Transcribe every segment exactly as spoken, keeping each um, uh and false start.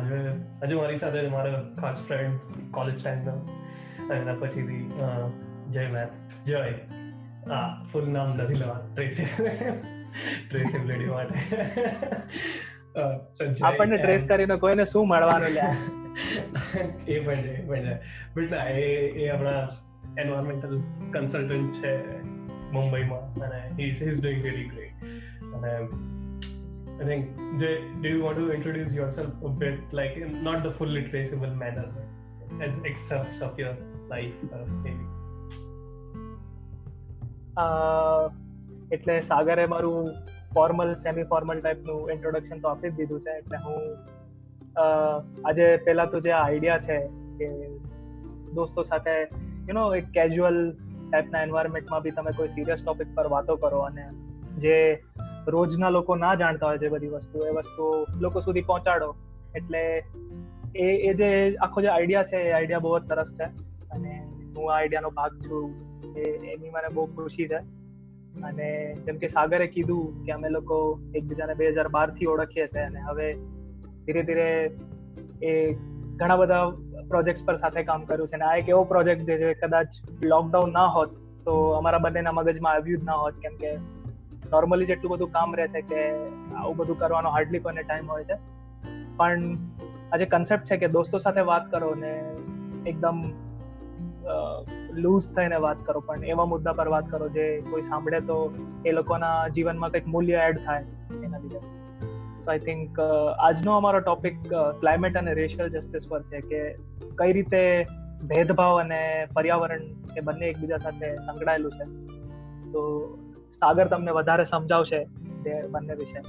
આજે આજે મારી સાથે મારા ખાસ ફ્રેન્ડ કોલેજ ટાઈમનો એના પછીથી જય મેથ જય આ ફૂલ નામ નથી લેવા ટ્રેસેબિલિટી માટે આપણને ટ્રેસ કરીને કોઈને શું મળવાનું લે એ પણ એ પણ બેટા એ એ આપણા એન્વાયરમેન્ટલ કન્સલ્ટન્ટ છે મુંબઈમાં અને he is he is doing really great. And I think, Jay, do you want to introduce yourself a bit, like, in not the fully traceable manner, but as excerpts of your life, uh, maybe? એટલે સાગરે મારું formal semi formal ટાઈપનું introduction તો આપી જ દીધું છે. એટલે હું આજે પહેલાં તો જે આઈડિયા છે કે દોસ્તો સાથે યુ નો એક કેઝ્યુઅલ ટાઈપના એન્વાયરમેન્ટમાં બી તમે કોઈ સિરિયસ ટોપિક પર વાતો કરો અને જે રોજના લોકો ના જાણતા હોય છે બધી વસ્તુ એ વસ્તુ લોકો સુધી પહોંચાડો. એટલે એ એ જે આખો જે આઈડિયા છે એ આઈડિયા બહુ જ સરસ છે અને હું આ આઈડિયાનો ભાગ છું એ એની મને બહુ ખુશી છે. અને જેમ કે સાગરે કીધું કે અમે લોકો એકબીજાને બે હજાર બારથી ઓળખીએ છીએ અને હવે ધીરે ધીરે એ ઘણા બધા પ્રોજેક્ટ્સ પર સાથે કામ કર્યું છે અને આ એક એવો પ્રોજેક્ટ જે કદાચ લોકડાઉન ના હોત તો અમારા બંનેના મગજમાં આવ્યું જ ના હોત, કેમ કે નોર્મલી જેટલું બધું કામ રહે છે કે આવું બધું કરવાનો હાર્ડલી કોઈને ટાઈમ હોય છે. પણ આ જે કન્સેપ્ટ છે કે દોસ્તો સાથે વાત કરો ને એકદમ લૂઝ થઈને વાત કરો પણ એવા મુદ્દા પર વાત કરો જે કોઈ સાંભળે તો એ લોકોના જીવનમાં કંઈક મૂલ્ય એડ થાય એના લીધે. સો આઈ થિંક આજનો અમારો ટોપિક ક્લાઇમેટ અને રેશિયલ જસ્ટિસ પર છે કે કઈ રીતે ભેદભાવ અને પર્યાવરણ એ બંને એકબીજા સાથે સંકળાયેલું છે. તો સાગર તમને વધારે સમજાવશે તે બંને વિશે.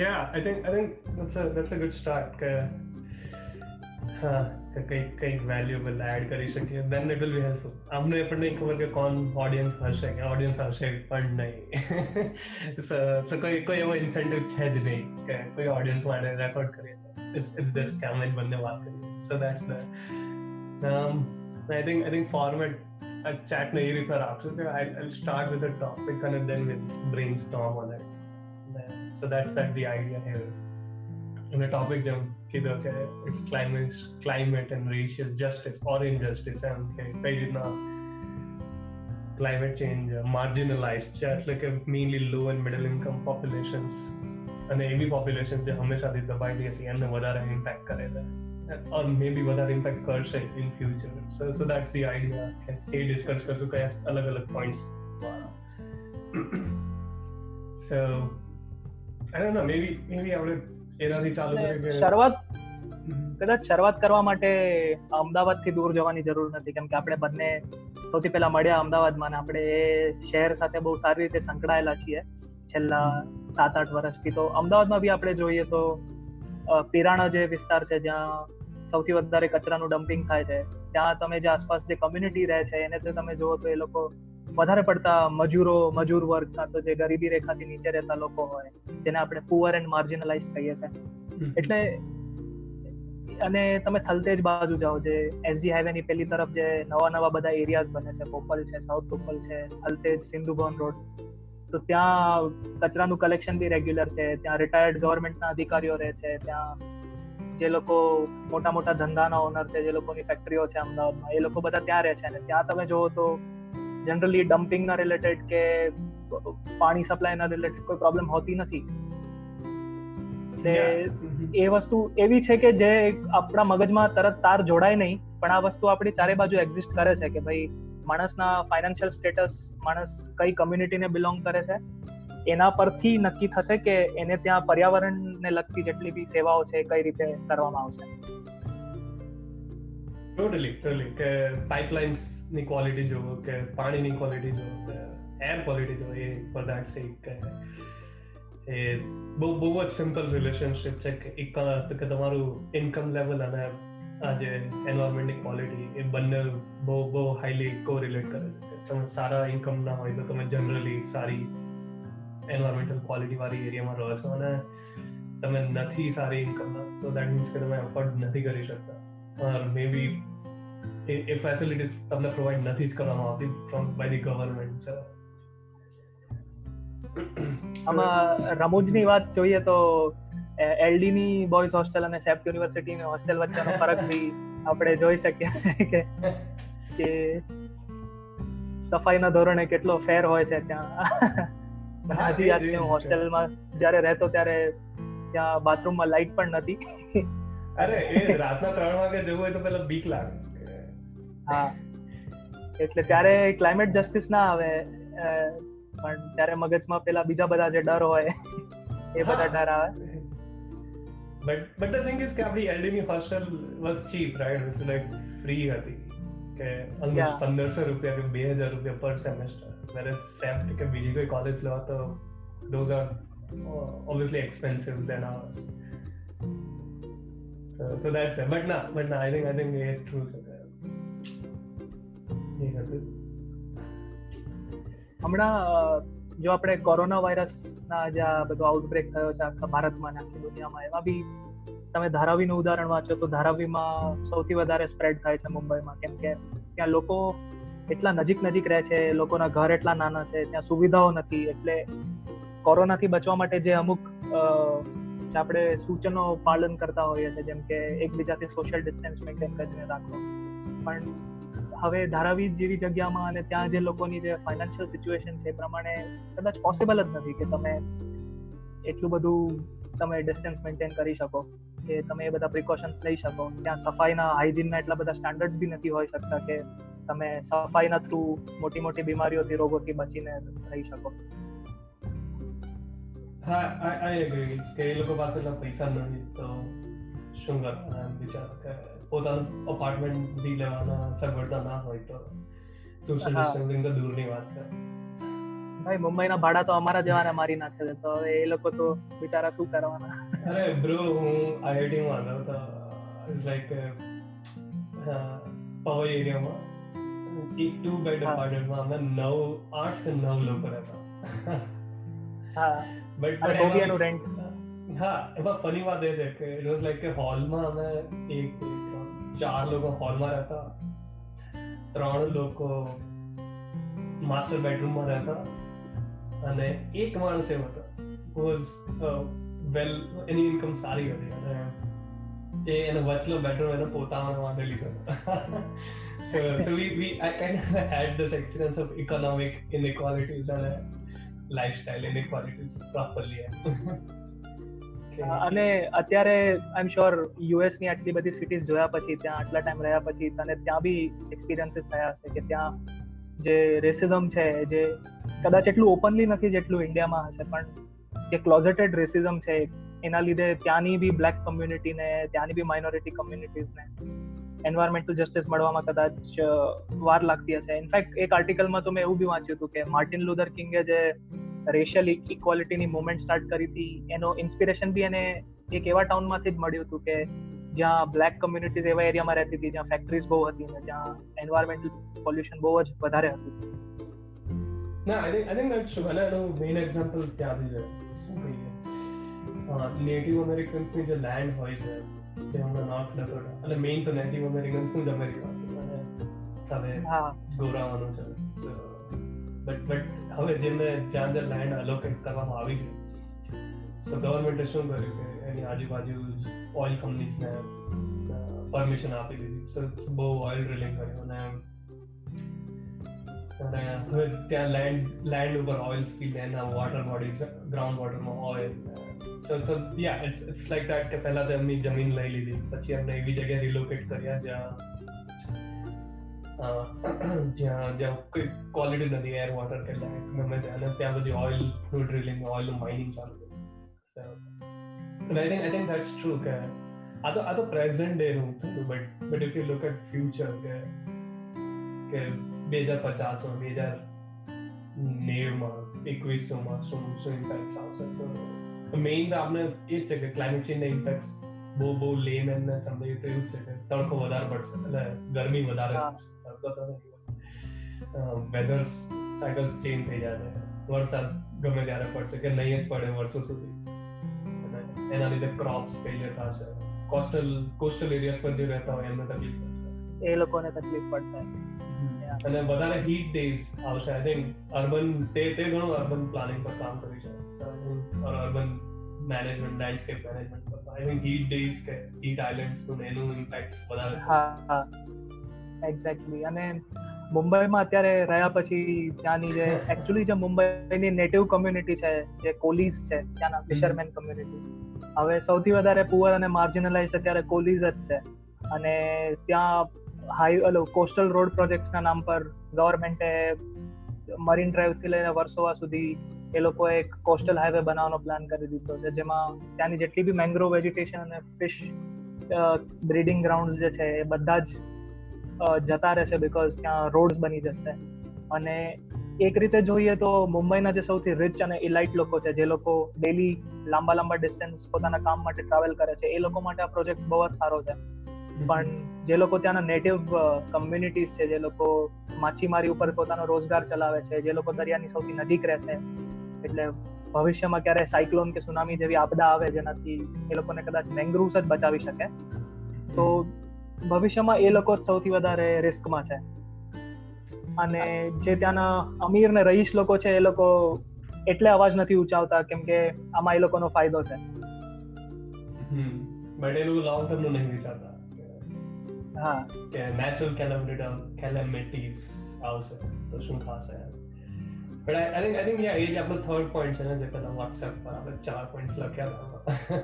Yeah, I think I think that's a that's a good start. કે હા કે કઈ કઈ વેલ્યુએબલ એડ કરી શકીએ then it will be helpful. અમને આપણને ખબર કે કોણ ઓડિયન્સ હશે કે ઓડિયન્સ હશે પણ નહીં સો સો કોઈ કોઈ એવો ઇન્સેન્ટિવ છે જ નહીં કે કોઈ ઓડિયન્સ માટે રેકોર્ડ કરીએ. It's it's just camera બંને વાત કરીએ. So that's the um I think I think format a chat nahi refer aapse so I'll, I'll start with a topic and then we'll brainstorm on it. So that's that's the idea here. And the topic jab kido ke it's climate climate and racial justice or injustice and okay paid na climate change marginalized એટલે કે mainly low and middle income populations અને એવી populations જે હંમેશાથી દબાયેલી હતી એમને વધારે impact કરે છે. Or maybe વધારે ઇમ્પેક્ટ કરશે in future. So so that's the idea. કે ડિસ્કસ કરશું કયા અલગ અલગ પોઈન્ટ્સ દ્વારા. So I don't know, maybe maybe આપણે એનાથી ચાલુ કરીએ. શરૂઆત કદાચ શરૂઆત કરવા માટે અમદાવાદથી દૂર જવાની જરૂર નથી કેમ કે આપણે બંને સૌથી પહેલા મળ્યા અમદાવાદમાં અને આપણે એ શહેર સાથે બહુ સારી રીતે સંકળાયેલા છીએ છેલ્લા સાત આઠ વર્ષથી. તો અમદાવાદમાં બી આપણે જોઈએ તો પિરાણા જે વિસ્તાર છે જ્યાં સૌથી વધારે કચરાનું ડમ્પિંગ થાય છે ત્યાં તમે જે આસપાસ જે કમ્યુનિટી રહે છે એને તો તમે જુઓ તો એ લોકો વધારે પડતા મજૂરો મજૂર વર્ગ કાં તો જે ગરીબી રેખાથી નીચે રહેતા લોકો હોય જેને આપણે પુઅર એન્ડ માર્જિનલાઇઝ કહીએ છીએ. એટલે અને તમે થલતેજ બાજુ જાઓ જે એસજી હાઈવેની પેલી તરફ જે નવા નવા બધા એરિયાઝ બને છે બોપલ છે સાઉથ બોપલ છે થલતેજ સિંધુ ભવન રોડ તો ત્યાં કચરાનું કલેક્શન બી રેગ્યુલર છે. ત્યાં રિટાયર્ડ ગવર્મેન્ટના અધિકારીઓ રહે છે ત્યાં જે લોકો મોટા મોટા ધંધાના ઓનર છે જે લોકોની ફેક્ટરીઓ છે અમદાવાદમાં એ લોકો બધા ત્યાં રહે છે અને ત્યાં તમે જુઓ તો જનરલી ડમ્પિંગના રિલેટેડ કે પાણી સપ્લાયના રિલેટેડ કોઈ પ્રોબ્લેમ હોતી નથી. એટલે એ વસ્તુ એવી છે કે જે આપણા મગજમાં તરત તાર જોડાય નહીં પણ આ વસ્તુ આપણી ચારે બાજુ એક્ઝિસ્ટ કરે છે કે ભાઈ માણસના ફાઇનાન્શિયલ સ્ટેટસ માણસ કઈ કમ્યુનિટીને બિલોંગ કરે છે એના પરથી નક્કી થશે કે એને ત્યાં પર્યાવરણને લગતી જેટલી બી સેવાઓ છે કઈ રીતે કરવામાં આવશે. ટોટલી ટોટલી કે પાઇપલાઇન્સની ક્વોલિટી જોવો કે પાણીની ક્વોલિટી જોવો કે એર ક્વોલિટી જોવો એ ફોર ધેટ સેક એ બહુ બહુ જ સિમ્પલ રિલેશનશિપ છે કે એક કે તમારું ઇન્કમ લેવલ અને આજે એન્વાયરમેન્ટની ક્વોલિટી એ બંને બહુ બહુ હાઈલી કોરિલેટ કરે છે. તમે સારા ઇન્કમ ના હોય તો તમે જનરલી સારી એન્વાયરમેન્ટલ ક્વોલિટીવાળી એરિયામાં રહો છો અને તમે નથી સારી ઇન્કમના તો દેટ મીન્સ કે તમે એફોર્ડ નથી કરી શકતા ઓર મે બી એ ફેસિલિટીઝ તમને પ્રોવાઈડ નથી જ કરવામાં આવતી ફ્રોમ બાય ધી ગવર્મેન્ટ. આમાં રમૂજની વાત જોઈએ તો એલડી ની બોયઝ હોસ્ટેલ અને સેપ્ટ યુનિવર્સિટી હોસ્ટેલ વચ્ચેનો ફરક બી આપણે જોઈ શકીએ કે સફાઈના ધોરણે કેટલો ફેર હોય છે ત્યાં. હજી યાદ છે, હું હોસ્ટેલમાં જયારે રહેતો ત્યારે ત્યાં બાથરૂમમાં લાઇટ પણ નથી. અરે એ રાતના ત્રણ વાગે જવું હોય તો પેલા બીક લાગે. હા, એટલે ત્યારે ક્લાઇમેટ જસ્ટિસ ના આવે, પણ ત્યારે મગજમાં પેલા બીજા બધા જે ડર હોય એ બધા ડર આવે. But but the thing is that our L D hostel was cheap, right? It was like free hati ke almost fifteen hundred rupees to two thousand rupees per semester, whereas sept ke biji koi college lo to those are obviously expensive than ours. So so that's it. But na but na I think I think it's true. Ye hatu hamna જો આપણે corona વાયરસના જે આ બધો આઉટબ્રેક થયો છે આખા ભારતમાં, આખી દુનિયામાં, એમાં બી તમે ધારાવીનું ઉદાહરણ વાંચો તો ધારાવીમાં સૌથી વધારે સ્પ્રેડ થાય છે મુંબઈમાં, કેમ કે ત્યાં લોકો એટલા નજીક નજીક રહે છે, લોકોના ઘર એટલા નાના છે, ત્યાં સુવિધાઓ નથી. એટલે કોરોનાથી બચવા માટે જે અમુક આપણે સૂચનો પાલન કરતા હોઈએ છીએ, જેમ કે એકબીજાથી સોશિયલ ડિસ્ટન્સ મેન્ટેન કરીને રાખો, પણ હવે ધારાવી જેવી જગ્યામાં અને ત્યાં જે લોકોની જે ફાઇનાન્શિયલ સિચ્યુએશન છે એ પ્રમાણે કદાચ પોસિબલ જ નથી કે તમે એટલું બધું તમે ડિસ્ટન્સ મેન્ટેન કરી શકો કે તમે એ બધા પ્રિકોશન્સ લઈ શકો. ત્યાં સફાઈના, હાઇજીનના એટલા બધા સ્ટાન્ડર્ડ્સ બી નથી હોઈ શકતા કે તમે સફાઈના થ્રુ મોટી મોટી બીમારીઓથી, રોગોથી બચીને રહી શકો. હા, આઈ એગ્રી કે એ લોકો પાસે એટલા પૈસા નથી તો શું કરવાના વિચાર કરે, પોતાનું અપાર્ટમેન્ટ બી લેવાના સગવડતા ના હોય તો સોશિયલ ડિસ્ટન્સિંગ તો દૂરની વાત છે. ભાઈ મુંબઈના ભાડા તો અમારા જેવાને મારી નાખે છે, તો હવે એ લોકો તો બિચારા શું કરવાના. અરે બ્રો, હું આઈઆઈટી માં હતો તો ઇટ્સ લાઈક પાવર એરિયામાં એક ટુ બેડ અપાર્ટમેન્ટમાં અમે નવ આઠ નવ લોકો રહેતા. હા, બટ કોબીયાનું રેન્ટ. હા, એમાં ફની વાત એ છે કે ઇટ વોઝ લાઈક કે હોલમાં અમે એક ચાર લોકો હોલમાં રહેતા, ત્રણ લોકો માસ્ટર બેડરૂમમાં રહેતા અને એક માણસ એવો હતો વેલ, એની ઇન્કમ સારી હતી અને એ એનો વચલો બેડરૂમ એને પોતાના માટે લીધો હતો. So so we we I can head this experience of economic inequalities અને લાઇફસ્ટાઇલ ઇનઇક્વાલિટીઝ પ્રોપરલી. અને અત્યારે આઈ એમ શ્યોર યુએસ ની આટલી બધી સિટીઝ જોયા પછી, ત્યાં આટલા ટાઈમ રહ્યા પછી તને ત્યાં બી એક્સપિરિયન્સીસ થયા હશે કે ત્યાં જે રેસિઝમ છે, જે કદાચ એટલું ઓપનલી નથી જેટલું ઇન્ડિયામાં હશે, પણ જે ક્લોઝેટેડ રેસિઝમ છે એના લીધે ત્યાંની બી બ્લેક કમ્યુનિટીને, ત્યાંની બી માઇનોરિટી કમ્યુનિટીઝને એન્વાયરમેન્ટલ જસ્ટિસ મળવામાં કદાચ વાર લાગતી હશે. ઇનફેક્ટ એક આર્ટિકલમાં તો મેં એવું બી વાંચ્યું હતું કે માર્ટિન લુથર કિંગે જે રેશિયલ ઇક્વાલિટીની મુવમેન્ટ સ્ટાર્ટ કરી હતી એનો ઇન્સ્પિરેશન બી એને એક એવા ટાઉનમાંથી જ મળ્યું હતું કે જ્યાં બ્લેક કમ્યુનિટીઝ એવા એરિયામાં રહેતી હતી જ્યાં ફેક્ટરીઝ બહુ હતી અને જ્યાં એન્વાયરમેન્ટલ પોલ્યુશન બહુ જ વધારે હતું. ના, I think I think that's well એનો મેઈન એક્ઝામ્પલ ત્યાંથી છે. શું કહીએ, નેટિવ અમેરિકન્સની જે લેન્ડ હોય છે જે હમણાં નોર્થ ડકોટા, એટલે મેઇન તો નેટિવ અમેરિકન્સ જ અમેરિકામાં અને હવે ગોરાઓનું છે. સો બટ બટ હવે જેને જ્યાં જ્યાં લેન્ડ અલોકેટ કરવામાં આવી છે, સો ગવર્મેન્ટે શું કર્યું કે એની આજુબાજુ ઓઇલ કંપનીઝને પરમિશન આપી દીધી, સો બહુ ઓઇલ ડ્રિલિંગ કર્યું અને હવે ત્યાં લેન્ડ લેન્ડ ઉપર ઓઇલ સ્પીડ, એના વોટર બોડીઝ, ગ્રાઉન્ડ વોટરમાં oil. So so yeah it's it's like that કે પહેલાં તો એમની જમીન લઈ લીધી, પછી એમને એવી જગ્યાએ રિલોકેટ કર્યા જ્યાં જ્યાં જ્યાં કોઈ ક્વોલિટી નથી એર વોટર કે લેન્ડ ગમે ત્યાં, અને ત્યાં બધી ઓઇલનું ડ્રિલિંગ, ઓઇલનું માઇનિંગ ચાલુ કર્યું. I think I think that's true કે આ તો આ તો પ્રેઝન્ટ ડેનું થયું, but but if you look at future કે કે બે હજાર પચાસમાં, બે હજાર નેવમાં, એકવીસોમાં શું શું ઇમ્પેક્ટ આવશે? તો મેઇન તો આપણે એ જ છે કે ક્લાઇમેટ ચેન્જના ઇમ્પેક્ટ બહુ બહુ લેમ એમને સમજાયું તો એવું છે કે તડકો વધારે પડશે એટલે ગરમી વધારે પડશે, વેધર સાયકલ્સ ચેન્જ થઈ જાય, વરસાદ ગમે ત્યારે પડશે કે નહીં જ પડે વર્ષો સુધી, અને એના લીધે ક્રોપ્સ ફેલ જતા છે, કોસ્ટલ કોસ્ટલ એરિયાઝ પર જે રહેતા હોય એમને તકલીફ પડશે, એ લોકોને તકલીફ પડશે અને વધારે હીટ ડેઝ આવશે. આઈ થિંક અર્બન તે તે ઘણું અર્બન પ્લાનિંગ પર કામ કર્યું છે, urban management landscape management I mean heat days કે हीट આઇલેન્ડ્સ નો એનો ઇમ્પેક્ટ વધારે. હા એક્ઝેક્ટલી. અને મુંબઈમાં અત્યારે રહ્યા પછી ત્યાંની જે એક્ચ્યુઅલી જે મુંબઈની નેટિવ કમ્યુનિટી છે જે કોલીઝ છે ત્યાંના ફિશરમેન કમ્યુનિટી હવે સૌથી વધારે પુઅર અને માર્જિનલાઇઝ અત્યારે કોલીઝ જ છે. અને ત્યાં હાઈ અલો કોસ્ટલ રોડ પ્રોજેક્ટ્સના નામ પર ગવર્મેન્ટે મરીન ડ્રાઈવથી લઈને વર્સોવા સુધી એ લોકોએ એક કોસ્ટલ હાઈવે બનાવવાનો પ્લાન કરી દીધો છે, જેમાં ત્યાંની જેટલી બી મેંગ્રોવ વેજીટેશન અને ફિશ બ્રીડિંગ ગ્રાઉન્ડ જે છે એ બધા જ જતા રહેશે બિકોઝ ત્યાં રોડ્સ બની જશે. અને એક રીતે જોઈએ તો મુંબઈના જે સૌથી રિચ અને ઇલાઇટ લોકો છે, જે લોકો ડેલી લાંબા લાંબા ડિસ્ટન્સ પોતાના કામ માટે ટ્રાવેલ કરે છે, એ લોકો માટે આ પ્રોજેક્ટ બહુ જ સારો છે. પણ જે લોકો ત્યાંના નેટિવ કમ્યુનિટીઝ છે, જે લોકો માછીમારી ઉપર પોતાનો રોજગાર ચલાવે છે, જે લોકો દરિયાની સૌથી નજીક રહેશે, એટલે ભવિષ્યમાં ક્યારે સાયક્લોન કે સુનામી જેવી આપદા આવે જેનાથી એ લોકોને કદાચ મેંગ્રુવ્સ જ બચાવી શકે, તો ભવિષ્યમાં એ લોકો જ સૌથી વધારે રિસ્કમાં છે. અને જે ત્યાંના અમીર ને રહીશ લોકો છે એ લોકો એટલે અવાજ નથી ઉંચાવતા કેમ કે આમાં એ લોકોનો ફાયદો છે. હા કે નેચરલ કેલેમિટીઝ આવશે તો શું થશે. But I think I think yeah એજ આપણો થર્ડ પોઈન્ટ છે ને, જે પેલા WhatsApp પર આપણે ચાર પોઈન્ટ્સ લખ્યા હતા.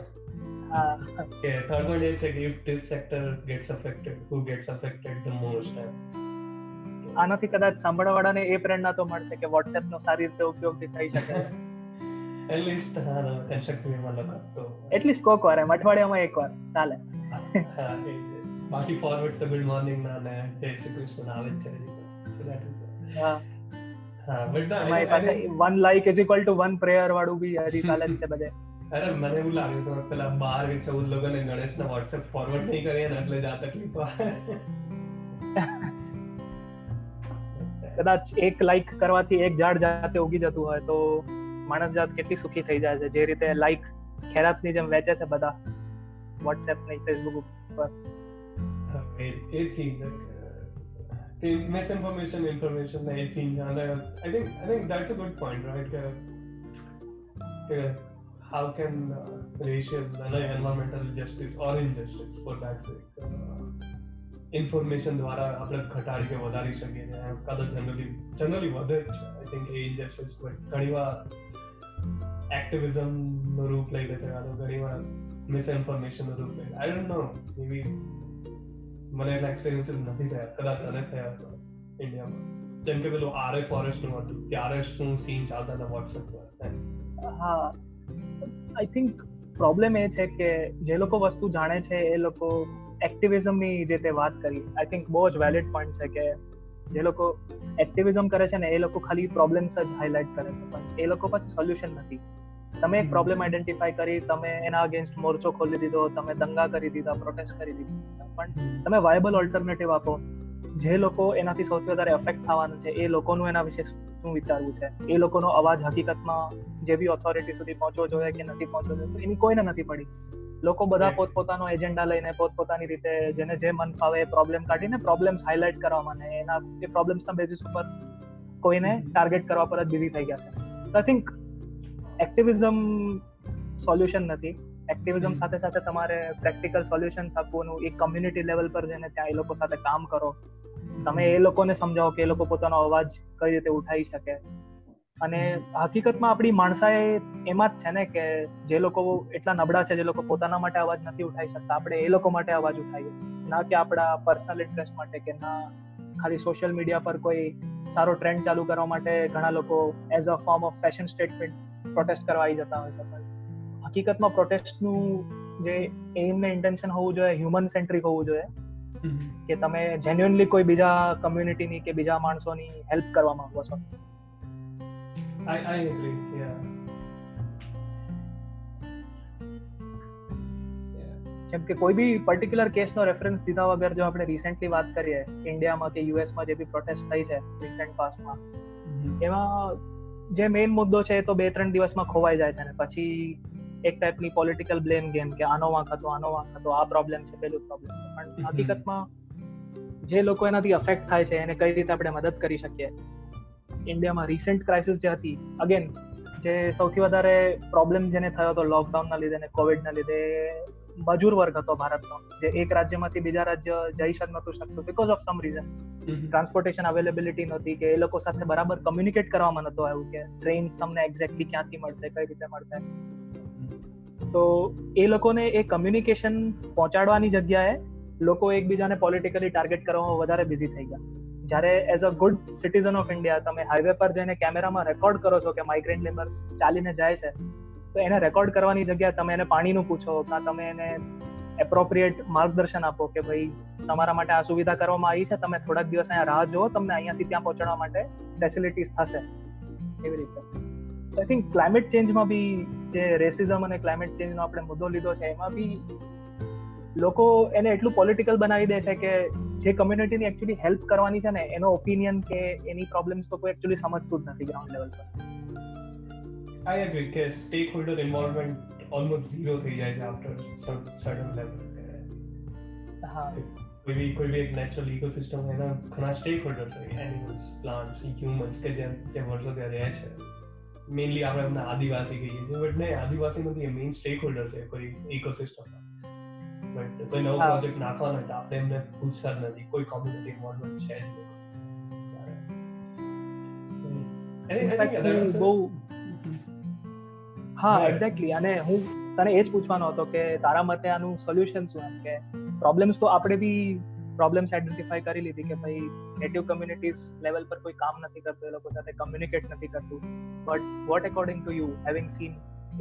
હા કે થર્ડ પોઈન્ટ એ છે કે if this sector gets affected who gets affected the most. આનાથી કદાચ સાંભળવાવાળાને એ પ્રેરણા તો મળશે કે WhatsApp નો સારી રીતે ઉપયોગ થઈ શકે. એટલીસ્ટ હા કન્સ્ટ્રક્ટિવમાં લખો તો એટલીસ્ટ કોક વાર એમ અઠવાડિયામાં એકવાર ચાલે. હા બાકી ફોરવર્ડ સબિલ મોર્નિંગ ના ને જય શ્રી કૃષ્ણ આવે છે. સો ધેટ ઇઝ ધ હા હા બટ મારી પાસે one like is equal to one prayer વાળું બી હજી ચાલે છે બધે. અરે મને એવું લાગ્યું તો પેલા બાર કે ચૌદ લોકોને ગણેશના WhatsApp ફોરવર્ડ નહીં કરીએ ને એટલે જ આ તકલીફ આવે. કદાચ એક લાઈક કરવાથી એક ઝાડ જાતે ઉગી જતું હોય તો માણસ જાત કેટલી સુખી થઈ જાય છે. જે રીતે લાઈક ખેરાતની જેમ વેચે છે બધા WhatsApp ને Facebook ઉપર, misinformation, information, everything. And I think I think that's a good point, right? That how can uh, racial and environmental justice or injustice, for that sake, uh, information દ્વારા આપણે ઘટાડી કે વધારી શકીએ છીએ. કદાચ જનરલી જનરલી વધે જ આઈ થિંક એ ઇન્જસ્ટિસ, બટ ઘણીવાર એક્ટિવિઝમનું રૂપ લઈ લે છે, ઘણીવાર મિસઇન્ફોર્મેશનનું રૂપ લે. આઈ ડોન્ટ નો, મેબી મને એટલા એક્સપિરિયન્સીસ નથી થયા, કદાચ તને થયા હતો ઇન્ડિયામાં, જેમ કે પેલું આરે ફોરેસ્ટનું હતું ત્યારે શું સીન ચાલતા હતા WhatsApp પર. હા આઈ થિંક પ્રોબ્લેમ એ છે કે જે લોકો વસ્તુ જાણે છે એ લોકો એક્ટિવિઝમની જે તે વાત કરી આઈ થિંક બહુ જ વેલિડ પોઈન્ટ છે કે જે લોકો એક્ટિવિઝમ કરે છે ને એ લોકો ખાલી પ્રોબ્લેમ્સ જ હાઇલાઇટ કરે છે, પણ એ લોકો પાસે સોલ્યુશન નથી. તમે એક પ્રોબ્લેમ આઈડેન્ટિફાય કરી, તમે એના અગેન્સ્ટ મોરચો ખોલી દીધો, તમે દંગા કરી દીધા, પ્રોટેસ્ટ કરી દીધા, પણ તમે વાયેબલ ઓલ્ટરનેટિવ આપો. જે લોકો એનાથી સૌથી વધારે અફેક્ટ થવાના છે એ લોકોનું એના વિશે શું વિચારવું છે, એ લોકોનો અવાજ હકીકતમાં જે બી ઓથોરિટી સુધી પહોંચવો જોઈએ કે નથી પહોંચવો જોઈએ એની કોઈને નથી પડી. લોકો બધા પોતપોતાનો એજન્ડા લઈને પોતપોતાની રીતે જેને જે મન ફાવે એ પ્રોબ્લેમ કાઢીને પ્રોબ્લેમ્સ હાઇલાઇટ કરવા માટે એના એ પ્રોબ્લેમ્સના બેઝિસ ઉપર કોઈને ટાર્ગેટ કરવા પર જ બિઝી થઈ ગયા છે. આઈ થિંક એક્ટિવિઝમ સોલ્યુશન નથી. એક્ટિવિઝમ સાથે સાથે તમારે પ્રેક્ટિકલ સોલ્યુશન્સ આપવાનું, એક કમ્યુનિટી લેવલ પર જઈને ત્યાં એ લોકો સાથે કામ કરો, તમે એ લોકોને સમજાવો કે એ લોકો પોતાનો અવાજ કઈ રીતે ઉઠાવી શકે. અને હકીકતમાં આપણી માણસાએ એમાં જ છે ને કે જે લોકો એટલા નબળા છે, જે લોકો પોતાના માટે અવાજ નથી ઉઠાવી શકતા, આપણે એ લોકો માટે અવાજ ઉઠાવીએ, ના કે આપણા પર્સનલ ઇન્ટરેસ્ટ માટે કે ના ખાલી સોશિયલ મીડિયા પર કોઈ સારો ટ્રેન્ડ ચાલુ કરવા માટે ઘણા લોકો as a form of fashion statement protest કરવા આવી જતા હોય છે. પણ હકીકતમાં પ્રોટેસ્ટનું જે એઇમ ને ઇન્ટેન્શન હોવું જોઈએ હ્યુમન સેન્ટ્રિક હોવું જોઈએ, કે તમે જેન્યુઇનલી કોઈ બીજા કમ્યુનિટીની કે બીજા માણસોની હેલ્પ કરવા માંગો છો. આઈ આઈ એગ્રી. યા જેમ કે કોઈ બી પર્ટિક્યુલર કેસનો રેફરન્સ દીધા વગર જો આપણે રિસેન્ટલી વાત કરીએ ઇન્ડિયામાં કે યુએસમાં જે બી પ્રોટેસ્ટ થઈ છે રિસેન્ટ પાસ્ટમાં, એમાં જે મેઇન મુદ્દો છે એ તો બે ત્રણ દિવસમાં ખોવાઈ જાય છે ને પછી એક ટાઈપની પોલિટિકલ બ્લેમ ગેમ કે આનો વાંક હતો આનો વાંક હતો આ પ્રોબ્લેમ છે પેલું પ્રોબ્લેમ છે, પણ હકીકતમાં જે લોકો એનાથી અફેક્ટ થાય છે એને કઈ રીતે આપણે મદદ કરી શકીએ. ઇન્ડિયામાં રિસેન્ટ ક્રાઇસિસ જે હતી અગેન જે સૌથી વધારે પ્રોબ્લેમ જેને થયો હતો લોકડાઉનના લીધે અને કોવિડના લીધે મજૂર વર્ગ હતો ભારતનો, જે એક રાજ્યમાંથી બીજા રાજ્ય જઈ શક નહોતું શકતું because of some reason. Transportation availability નહોતી કે એ લોકો સાથે બરાબર કમ્યુનિકેટ કરવામાં નહોતું આવ્યું કે ટ્રેન્સ તમને એક્ઝેક્ટલી ક્યાંથી મળશે, કઈ રીતે મળશે. તો એ લોકોને એ કમ્યુનિકેશન પહોંચાડવાની જગ્યાએ લોકો એકબીજાને પોલિટિકલી ટાર્ગેટ કરવામાં વધારે બિઝી થઈ ગયા. જ્યારે as a good citizen of India તમે હાઈવે પર જઈને કેમેરામાં રેકોર્ડ કરો છો કે માઇગ્રેન્ટ લેબર્સ ચાલીને જાય છે, તો એને રેકોર્ડ કરવાની જગ્યાએ તમે એને પાણીનું પૂછો, કાં તમે એને એપ્રોપ્રિએટ માર્ગદર્શન આપો કે ભાઈ તમારા માટે આ સુવિધા કરવામાં આવી છે, તમે થોડાક દિવસ અહીંયા રાહ જુઓ, તમને અહીંયાથી ત્યાં પહોંચવા માટે ફેસિલિટીઝ થશે. એવી રીતે આઈ થિંક ક્લાઇમેટ ચેન્જમાં બી જે રેસિઝમ અને ક્લાઇમેટ ચેન્જનો આપણે મુદ્દો લીધો છે એમાં બી લોકો એને એટલું પોલિટિકલ બનાવી દે છે કે જે કમ્યુનિટીને એકચ્યુઅલી હેલ્પ કરવાની છે ને એનો ઓપિનિયન કે એની પ્રોબ્લેમ્સ તો કોઈ એકચ્યુઅલી સમજતું જ નથી ગ્રાઉન્ડ લેવલ પર. આઈ એગ્રી કે stakeholder involvement almost zero થઈ જાય છે આફ્ટર સર્ટેન લેવલ. હા, કોઈ બી કોઈ બી એક નેચરલ ઇકોસિસ્ટમ હોય એના ઘણા સ્ટેક હોલ્ડર્સ હોય, એનિમલ્સ, પ્લાન્ટ્સ, હ્યુમન્સ કે જે જે વર્ષો ત્યાં રહે છે. મેઇનલી આપણે એમના આદિવાસી કહીએ છીએ, બટ નહીં, આદિવાસી નથી એ મેઇન સ્ટેક હોલ્ડર છે કોઈ ઇકોસિસ્ટમમાં. બટ કોઈ નવો પ્રોજેક્ટ નાખવાનો હોય તો આપણે એમને પૂછતા જ નથી, કોઈ કોમ્યુનિટી ઇન્વોલ્વમેન્ટ છે જ નહીં. બહુ હા એક્ઝેક્ટલી. અને હું તને એ જ પૂછવાનો હતો કે તારા મતે આનું સોલ્યુશન શું? એમ કે પ્રોબ્લેમ્સ તો આપણે બી પ્રોબ્લેમ્સ આઈડેન્ટિફાઈ કરી લીધી કે ભાઈ નેટિવ કમ્યુનિટીઝ લેવલ પર કોઈ કામ નથી કરતું, એ લોકો સાથે કમ્યુનિકેટ નથી કરતું. But what according to you, having seen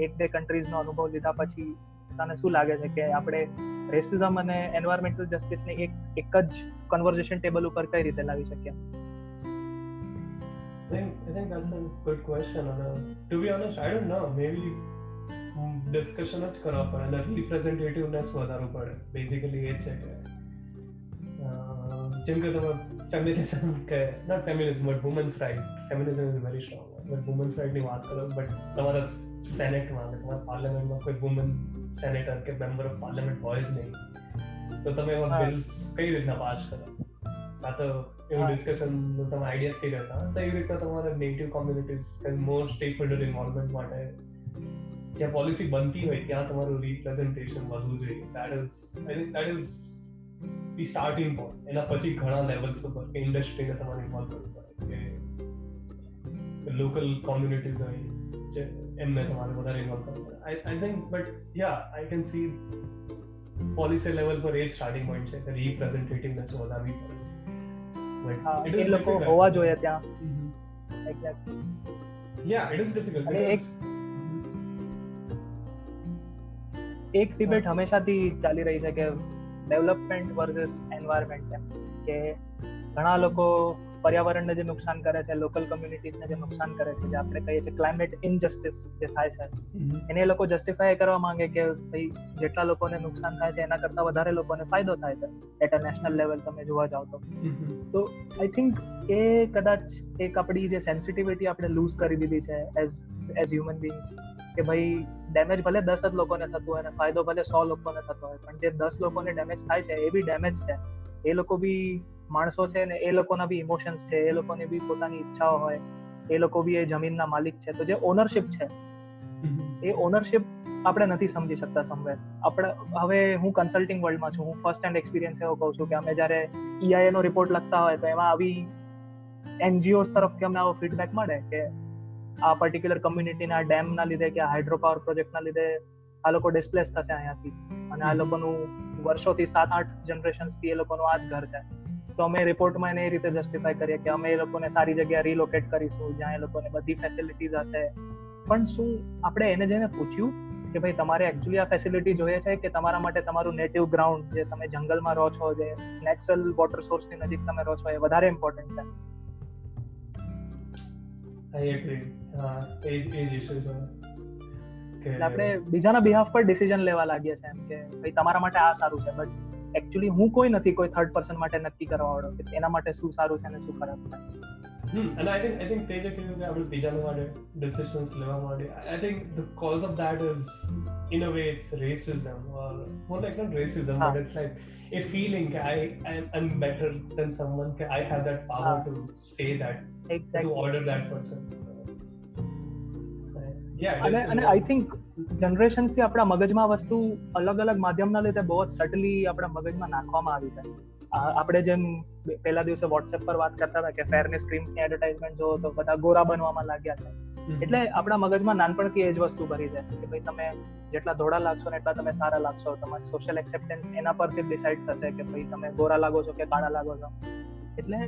એક બે કન્ટ્રીઝનો અનુભવ લીધા પછી તને શું લાગે છે કે આપણે રેસિઝમ અને એન્વાયરમેન્ટલ જસ્ટિસને એક એક જ કન્વર્ઝેશન ટેબલ ઉપર કઈ રીતે લાવી શકીએ? I think that's a good question. And to be honest, I don't know. Maybe discussion જ કરવા પડે અને representativeness વધારવું પડે. Basically એ છે કે જેમ કે તમે ફેમિનિઝમ કે not feminism but women's right, feminism is very strong, but women's રાઇટની વાત કરો, બટ તમારા સેનેટમાં કે તમારા પાર્લામેન્ટમાં કોઈ વુમન સેનેટર કે મેમ્બર ઓફ પાર્લામેન્ટ હોય જ નહીં, તો તમે એવા બિલ્સ કઈ રીતના પાસ કરો? કાં તો એવું ડિસ્કશનનો તમે આઈડિયાઝ કઈ કરતા, તો એવી રીતના તમારા native communities more stakeholder involvement માટે જ્યાં પોલિસી બનતી હોય ત્યાં તમારું રિપ્રેઝન્ટેશન વધવું જોઈએ. That is I think that is the starting point. એના પછી ઘણા લેવલ્સ ઉપર કે ઇન્ડસ્ટ્રીને તમારે ઇન્વોલ્વ કરવું પડે કે લોકલ કોમ્યુનિટીઝ હોય જે એમને તમારે વધારે ઇન્વોલ્વ કરવું પડે. I I think but yeah I can see policy level પર એ જ સ્ટાર્ટિંગ પોઈન્ટ છે કે રિપ્રેઝન્ટેટિવનેસ વધારવી પડે. એ લોકો હોવા જોઈએ ત્યાં. Exactly. Yeah it is difficult. એક ડિબેટ હંમેશાથી ચાલી રહી છે કે ડેવલપમેન્ટ વર્સેસ એન્વાયરમેન્ટ એમ કે ઘણા લોકો પર્યાવરણને જે નુકસાન કરે છે, લોકલ કમ્યુનિટીઝને જે નુકસાન કરે છે, જે આપણે કહીએ છીએ ક્લાઇમેટ ઇનજસ્ટિસ જે થાય છે, એને લોકો જસ્ટિફાય કરવા માંગે કે ભાઈ જેટલા લોકોને નુકસાન થાય છે એના કરતાં વધારે લોકોને ફાયદો થાય છે એટ અ નેશનલ લેવલ તમે જોવા જાઓ તો. તો આઈ થિંક એ કદાચ એક આપણી જે સેન્સિટિવિટી આપણે લૂઝ કરી દીધી છે એઝ એઝ હ્યુમન બિંગ્સ કે ભાઈ ડેમેજ ભલે દસ જ લોકોને થતું હોય અને ફાયદો ભલે સો લોકોને થતો હોય, પણ જે દસ લોકોને ડેમેજ થાય છે એ બી ડેમેજ છે. એ લોકો બી માણસો છે ને એ લોકોના બી ઇમોશન્સ છે, એ લોકોને બી પોતાની ઈચ્છાઓ હોય, એ લોકો બી એ જમીનના માલિક છે. તો જે ઓનરશિપ છે એ ઓનરશિપ આપણે નથી સમજી શકતા સમવેર. આપણે હવે હું કન્સલ્ટિંગ વર્લ્ડમાં છું, હું ફર્સ્ટ હેન્ડ એક્સપિરિયન્સ એવો કહું છું કે અમે જ્યારે ઈ આઈ એ નો રિપોર્ટ લખતા હોય તો એમાં આવી એનજીઓઝ તરફથી અમને આવો ફીડબેક મળે કે આ પર્ટિક્યુલર કમ્યુનિટીના ડેમના લીધે કે આ હાઇડ્રો પાવર પ્રોજેક્ટના લીધે આ લોકો ડિસ્પ્લેસ થશે અહીંયાથી અને આ લોકોનું વર્ષોથી સાત આઠ જનરેશન્સથી એ લોકોનું આ જ ઘર છે. તો અમે રિપોર્ટમાં એને એ રીતે જસ્ટિફાય કરીએ કે અમે એ લોકોને સારી જગ્યાએ રિલોકેટ કરીશું જ્યાં એ લોકોને બધી ફેસિલિટીઝ હશે. પણ શું આપણે એને જેને પૂછ્યું કે ભાઈ તમારે એકચ્યુઅલી આ ફેસિલિટી જોઈએ છે કે તમારા માટે તમારું નેટિવ ગ્રાઉન્ડ જે તમે જંગલમાં રહો છો, જે નેચરલ વોટર સોર્સની નજીક તમે રહો છો એ વધારે ઇમ્પોર્ટન્ટ છે? આપણે બીજાના બિહાફ પર ડિસિઝન લેવા લાગીએ છીએ એમ કે ભાઈ તમારા માટે આ સારું છે, બટ એકચ્યુઅલી હું કોઈ નથી કોઈ થર્ડ પર્સન માટે નક્કી કરવા વાળો કે એના માટે શું સારું છે અને શું ખરાબ છે. હમ અને આઈ થિંક આઈ થિંક તે જે કહ્યું કે આપણે બીજાના માટે ડિસિઝન્સ લેવા માટે, I think the cause of that is in a way it's racism or more like not racism but it's like a feeling કે I I am better than someone કે I have that power to say that. Exactly. To order that person. અને અને I think જનરેશન્સથી આપણા મગજમાં વસ્તુ અલગ અલગ માધ્યમના લીધે બહુ જ સટલી આપણા મગજમાં નાખવામાં આવી છે. આપણે જેમ પહેલા દિવસે વોટ્સએપ પર વાત કરતા હતા કે ફેરનેસ ક્રીમ્સની એડવર્ટાઇઝમેન્ટ જોવો તો બધા ગોરા બનવામાં લાગ્યા છે, એટલે આપણા મગજમાં નાનપણથી એ જ વસ્તુ ભરી જાય છે કે ભાઈ તમે જેટલા ધોળા લાગશો ને એટલા તમે સારા લાગશો. તમારી સોશિયલ એક્સેપ્ટન્સ એના પરથી ડિસાઇડ થશે કે ભાઈ તમે ગોરા લાગો છો કે કાળા લાગો છો. એટલે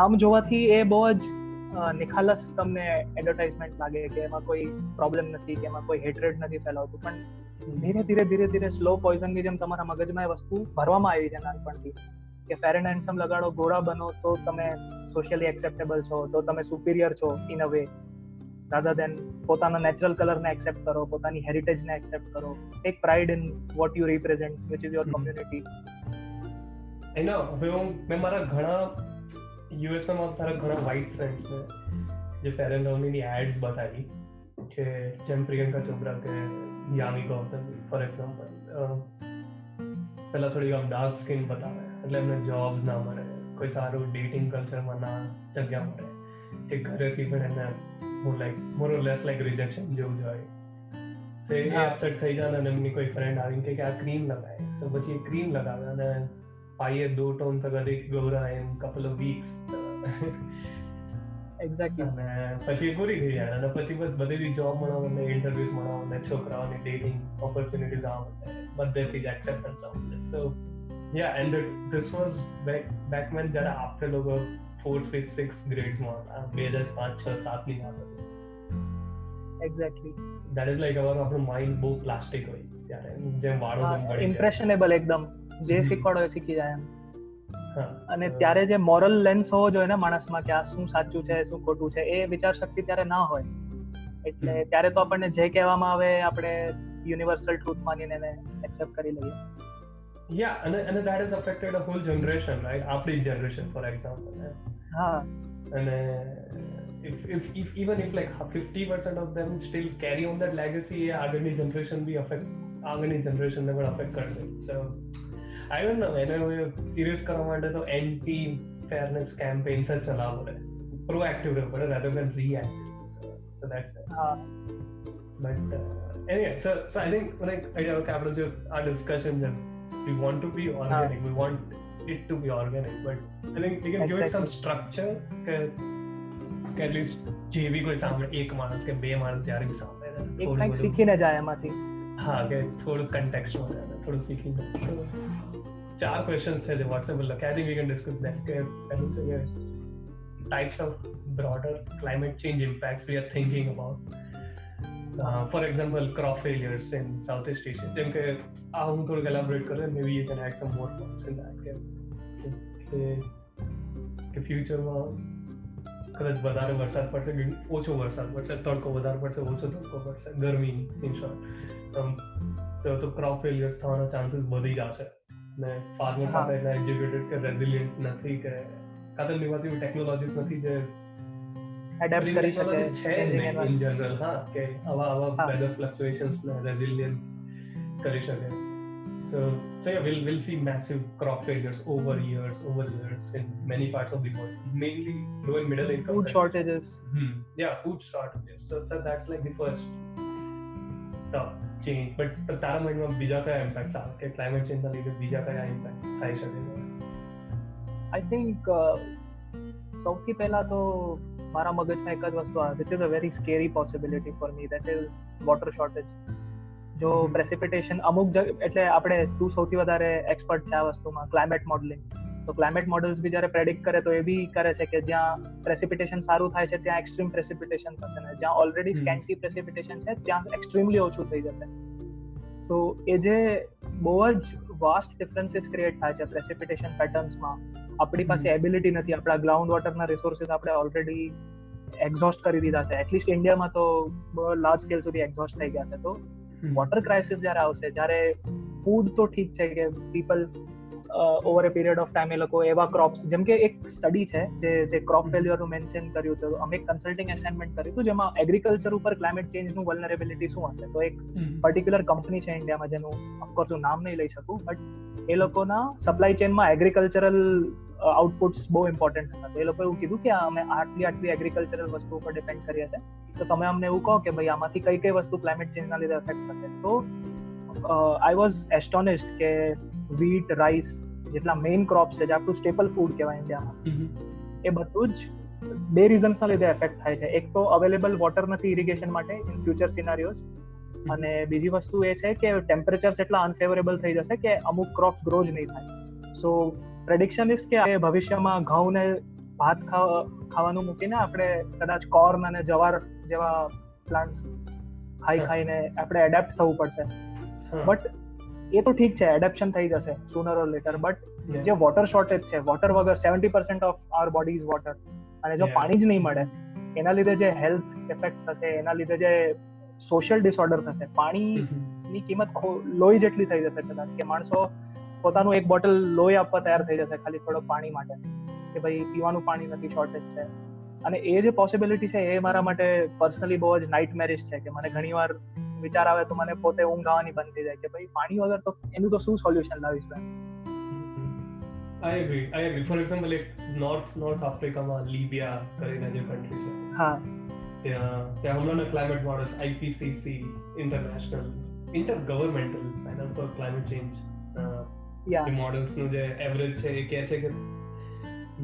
આમ જોવાથી એ બહુ જ નિખાલસ તમને એડવર્ટાઇઝમેન્ટ લાગે કે એમાં કોઈ પ્રોબ્લેમ નથી કે એમાં કોઈ હેટરેડ નથી ફેલાવતું, પણ ધીરે ધીરે ધીરે ધીરે સ્લો પોઈઝનની જેમ તમારા મગજમાં એ વસ્તુ ભરવામાં આવી છે નાનપણથી કે ફેર એન્ડ હેન્ડસમ લગાડો, ગોરા બનો તો તમે સોશિયલી એક્સેપ્ટેબલ છો, તો તમે સુપિરિયર છો in a way, rather than પોતાના નેચરલ કલરને એક્સેપ્ટ કરો, પોતાની હેરિટેજને એક્સેપ્ટ કરો. Take pride in what you represent which is your community. એનો હવે મેં મારા ઘણા યુએસમાં મારા તારા ઘણા વ્હાઇટ ફ્રેન્ડ્સ છે જે ફેરેનોમીની એડ્સ બતાવી કે જેમ પ્રિયંકા ચોપરા કે યામી ગૌતમ ફોર એક્ઝામ્પલ પહેલાં થોડી આમ ડાર્ક સ્કિન બતાવે એટલે એમને જોબ્સ ના મળે, કોઈ સારું ડેટિંગ કલ્ચરમાં ના જગ્યા મળે, કે ઘરેથી પણ એને like more or less like rejection જેવું જ હોય. સો એ અપસેટ થઈ જાય અને એમની કોઈ ફ્રેન્ડ આવીને કે આ ક્રીમ લગાવે, સો પછી એ ક્રીમ લગાવે અને I had two tone tak dik gora in couple of weeks exactly and pachi puri thi yaar and pachi bas badhi job manavan ne interviews manavan ne chokra ne dating opportunities aavte but they feel acceptance of it. So yeah, and the, this was back back when jara aapke log fourth fifth sixth grades ma two thousand five six seven ni baat hai. Exactly, that is like our our mind bo plastic hoy yaar jab vaado jam padi impressionable ekdam જે શીખવાડો એ શીખી જાય એમ. અને ત્યારે જે moral lens હોવો જોઈએ ને માણસમાં કે આ શું સાચું છે શું ખોટું છે એ વિચાર શક્તિ ત્યારે ના હોય, એટલે ત્યારે તો આપણને જે કહેવામાં આવે આપણે યુનિવર્સલ ટ્રુથ માનીને એને એક્સેપ્ટ કરી લઈએ. યા અને અને that is affected a whole generation right, આપણી જનરેશન ફોર એક્ઝામ્પલ. હા અને if if if even if like fifty percent of them still carry on that legacy આગળની જનરેશન બી અફેક્ટ આગળની જનરેશનને પણ અફેક્ટ કરશે. સો I don't know, એને સિરિયસ કરવા માટે તો એન્ટી ફેરનેસ કેમ્પેન્સ જ ચલાવવું પડે, પ્રોએક્ટિવ રહેવું પડે rather than reactive. So that's it. હા but uh, anyway so so I think like idea of capital जो our discussions and we want to be organic, uh, we want it to be organic, but I think we can exactly. give it some structure કે કે at least જે ભી કોઈ સામે એક માણસ કે બે માણસ જ્યારે ભી સામે એક કંઈક શીખીને જાય એમાંથી. હા કે થોડું કન્ટેક્સ્ટ હોય થોડું શીખીને ચાર ક્વેશ્ચન્સ છે જે WhatsApp પર લખે. I think we can discuss that કે એનું છે કે types of broader climate change impacts we are thinking about. Uh, for example, crop failures in Southeast Asia. જેમ કે આ હું થોડું elaborate કરું, maybe you can add some more points in that કે કે ફ્યુચરમાં કદાચ વધારે વરસાદ પડશે, ઓછો વરસાદ પડશે, તડકો વધારે પડશે, ઓછો તડકો પડશે, ગરમી in short. તો crop failures થવાના ચાન્સીસ વધી જશે. ને ફાર્મર સાથે એટલા એજ્યુકેટેડ કે રેઝિલિયન્ટ નથી કે કાતર નિવાસી એવી ટેકનોલોજીસ નથી જે એડેપ્ટ કરી શકે છે ઇન જનરલ. હા કે આવા આવા વેધર ફ્લક્ચ્યુએશન્સ ને રેઝિલિયન્ટ કરી શકે. So so we will see massive crop failures over years over years in many parts of the world, mainly low and middle income food shortages. hmm. Yeah, food shortages. So, so that's like the first top change. But તારા માઇન્ડમાં બીજા કયા impact આવે કે climate ચેન્જના લીધે બીજા કયા impact થઈ શકે? આઈ થિંક સૌથી પહેલા તો મારા મગજમાં એક જ વસ્તુ આવે which is a very scary possibility for me, that is water shortage. જો પ્રેસિપિટેશન અમુક જગ્યા, એટલે આપણે તું સૌથી વધારે એક્સપર્ટ છે આ વસ્તુમાં, ક્લાઇમેટ મોડલિંગ. તો ક્લાઇમેટ મોડલ્સ બી જ્યારે પ્રેડિક્ટ કરે તો એ બી કરે છે કે જ્યાં પ્રેસિપિટેશન સારું થાય છે ત્યાં એક્સ્ટ્રીમ પ્રેસિપિટેશન થશે ને જ્યાં ઓલરેડી સ્કેન્ટી પ્રેસિપિટેશન છે ત્યાં એક્સ્ટ્રીમલી ઓછું થઈ જશે. તો એ જે બહુ જ વાસ્ટ ડિફરન્સીસ ક્રિએટ થાય છે પ્રેસિપિટેશન પેટર્ન્સમાં, આપણી પાસે એબિલિટી નથી. આપણા ગ્રાઉન્ડ વોટરના રિસોર્સિસ આપણે ઓલરેડી એક્ઝોસ્ટ કરી દીધા છે, એટલીસ્ટ ઇન્ડિયામાં તો લાર્જ સ્કેલ સુધી એક્ઝોસ્ટ થઈ ગયા છે. તો વોટર ક્રાઇસિસ જ્યારે આવશે, જ્યારે ફૂડ તો ઠીક છે કે people over a period of time એ લોકો એવા ક્રોપ્સ, જેમ કે એક સ્ટડી છે જે તે ક્રોપ ફેલ્યુરનું મેન્શન કર્યું હતું, અમે એક કન્સલ્ટિંગ એસાઇનમેન્ટ કર્યું હતું જેમાં એગ્રીકલ્ચર ઉપર ક્લાઇમેટ ચેન્જનું વલ્નરેબિલિટી શું હશે. તો એક પર્ટિક્યુલર કંપની છે ઇન્ડિયામાં જેનું ઓફકોર્સ હું નામ નહીં લઈ શકું, બટ એ લોકોના સપ્લાય ચેનમાં એગ્રીકલ્ચરલ આઉટપુટ્સ બહુ ઇમ્પોર્ટન્ટ હતા. તો એ લોકોએ એવું કીધું કે અમે આટલી આટલી એગ્રીકલ્ચરલ વસ્તુ ઉપર ડિપેન્ડ કરી હતા, તો તમે અમને એવું કહો કે ભાઈ આમાંથી કઈ કઈ વસ્તુ ક્લાઇમેટ ચેન્જના લીધે અફેક્ટ થશે. તો આઈ વોઝ એસ્ટોનિશ્ડ કે wheat, રાઈસ જેટલા મેઇન ક્રોપ્સ છે જે આપણું સ્ટેપલ ફૂડ કહેવાય ઇન્ડિયામાં, એ બધું જ બે રીઝન્સના લીધે એફેક્ટ થાય છે. એક તો અવેલેબલ વોટર નથી ઇરિગેશન માટે ઇન ફ્યુચર સિનારીઓઝ, અને બીજી વસ્તુ એ છે કે ટેમ્પરેચર્સ એટલા અનફેવરેબલ થઈ જશે કે અમુક ક્રોપ્સ ગ્રો જ નહીં થાય. સો પ્રેડિક્શન ઇઝ કે ભવિષ્યમાં ઘઉંને ભાત ખાવાનું મૂકીને આપણે કદાચ કોર્ન અને જવાર જેવા પ્લાન્ટ્સ ખાઈ ખાઈને આપણે એડેપ્ટ થવું પડશે. બટ એ તો ઠીક છે, એડેપ્શન થઈ જશે સુનર ઓર લેટર, બટ જે વોટર શોર્ટેજ છે, વોટર વગર seventy percent of our body is water, અને જો પાણી જ નહીં મળે એના લીધે જે હેલ્થ ઇફેક્ટ થશે, એના લીધે જે સોશિયલ ડિસઓર્ડર થશે, પાણીની કિંમત લોહી જેટલી થઈ જશે કદાચ, કે માણસો પોતાનું એક બોટલ લોહી આપવા તૈયાર થઈ જશે ખાલી થોડો પાણી માટે કે ભાઈ પીવાનું પાણી નથી, શોર્ટેજ છે. અને એ જે પોસિબિલિટી છે એ મારા માટે પર્સનલી બહુ જ નાઇટમેરિશ છે કે મને ઘણી વાર વિચાર આવે તો મને પોતે ઊંઘ આવવાની બંધ થઈ જાય કે ભાઈ પાણી વગર તો એનું તો શું સોલ્યુશન લાવીશું. I agree. I agree. For example, like North North Africaમાં લિબિયા કરીને જે કન્ટ્રી છે, હા, ત્યાં ત્યાં હમણાં climate models I P C C international intergovernmental panel for climate change યા મોડલ્સનું જે એવરેજ છે એ કહે છે કે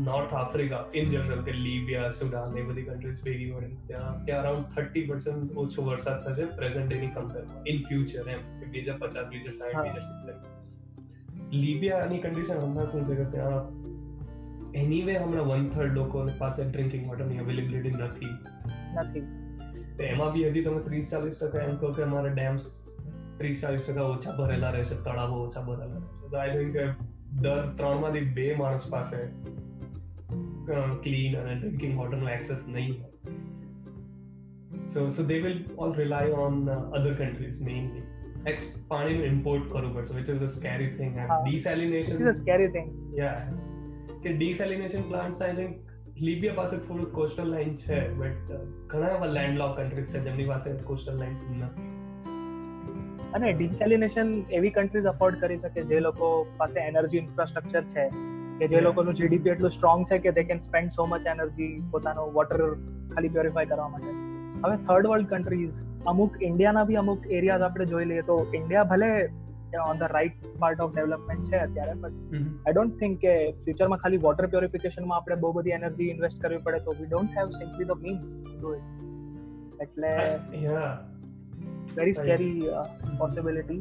નોર્થ આફ્રિકા ઇન જનરલ કે લિબિયા, સુડાન એ બધી કન્ટ્રીઝ ભેગી મળે ત્યાં ત્યાં અરાઉન્ડ થર્ટી પર્સન્ટ ઓછો વરસાદ થશે પ્રેઝન્ટ એની કમ્પેરમાં ઇન ફ્યુચર, એમ કે બે હજાર પચાસ બે હજાર સાઠ બે હજાર લિબિયાની કન્ડિશન હમણાં શું છે કે ત્યાં એનીવે હમણાં વન થર્ડ લોકો પાસે ડ્રિંકિંગ વોટરની અવેલેબિલિટી નથી નથી તો એમાં બી હજી તમે ત્રીસ ચાલીસ ટકા એમ કહો કે અમારા ડેમ્સ ત્રીસ ચાલીસ ટકા ઓછા ભરેલા રહેશે, તળાવો ઓછા ભરેલા રહેશે. તો આઈ થિંક દર ત્રણ માંથી બે માણસ પાસે clean and drinking water access nahi, so so they will all rely on uh, other countries mainly. Ex- pani nu import karu padse, which is a scary thing. And uh, desalination is a scary thing. Yeah, ke desalination plants I think Libya પાસે થોડું coastal line છે, but ઘણા એવા landlocked countries છે જેમની પાસે coastal lines નથી, અને desalination એવી countries afford કરી શકે જે લોકો પાસે energy infrastructure છે, કે જે લોકોનું જીડીપી એટલું સ્ટ્રોંગ છે કે they can spend so much energy પોતાનો વોટર ખાલી પ્યોરિફાય કરવા માટે. હવે થર્ડ વર્લ્ડ કન્ટ્રીઝ, અમુક ઇન્ડિયાના બી અમુક એરિયાઝ આપણે જોઈ લઈએ તો ઇન્ડિયા ભલે on the right part of development છે અત્યારે, બટ આઈ ડોન્ટ થિંક કે ફ્યુચરમાં ખાલી વોટર પ્યોરિફિકેશનમાં આપણે બહુ બધી એનર્જી ઇન્વેસ્ટ કરવી પડે, તો we don't have simply the means to do it. એટલે very scary possibility.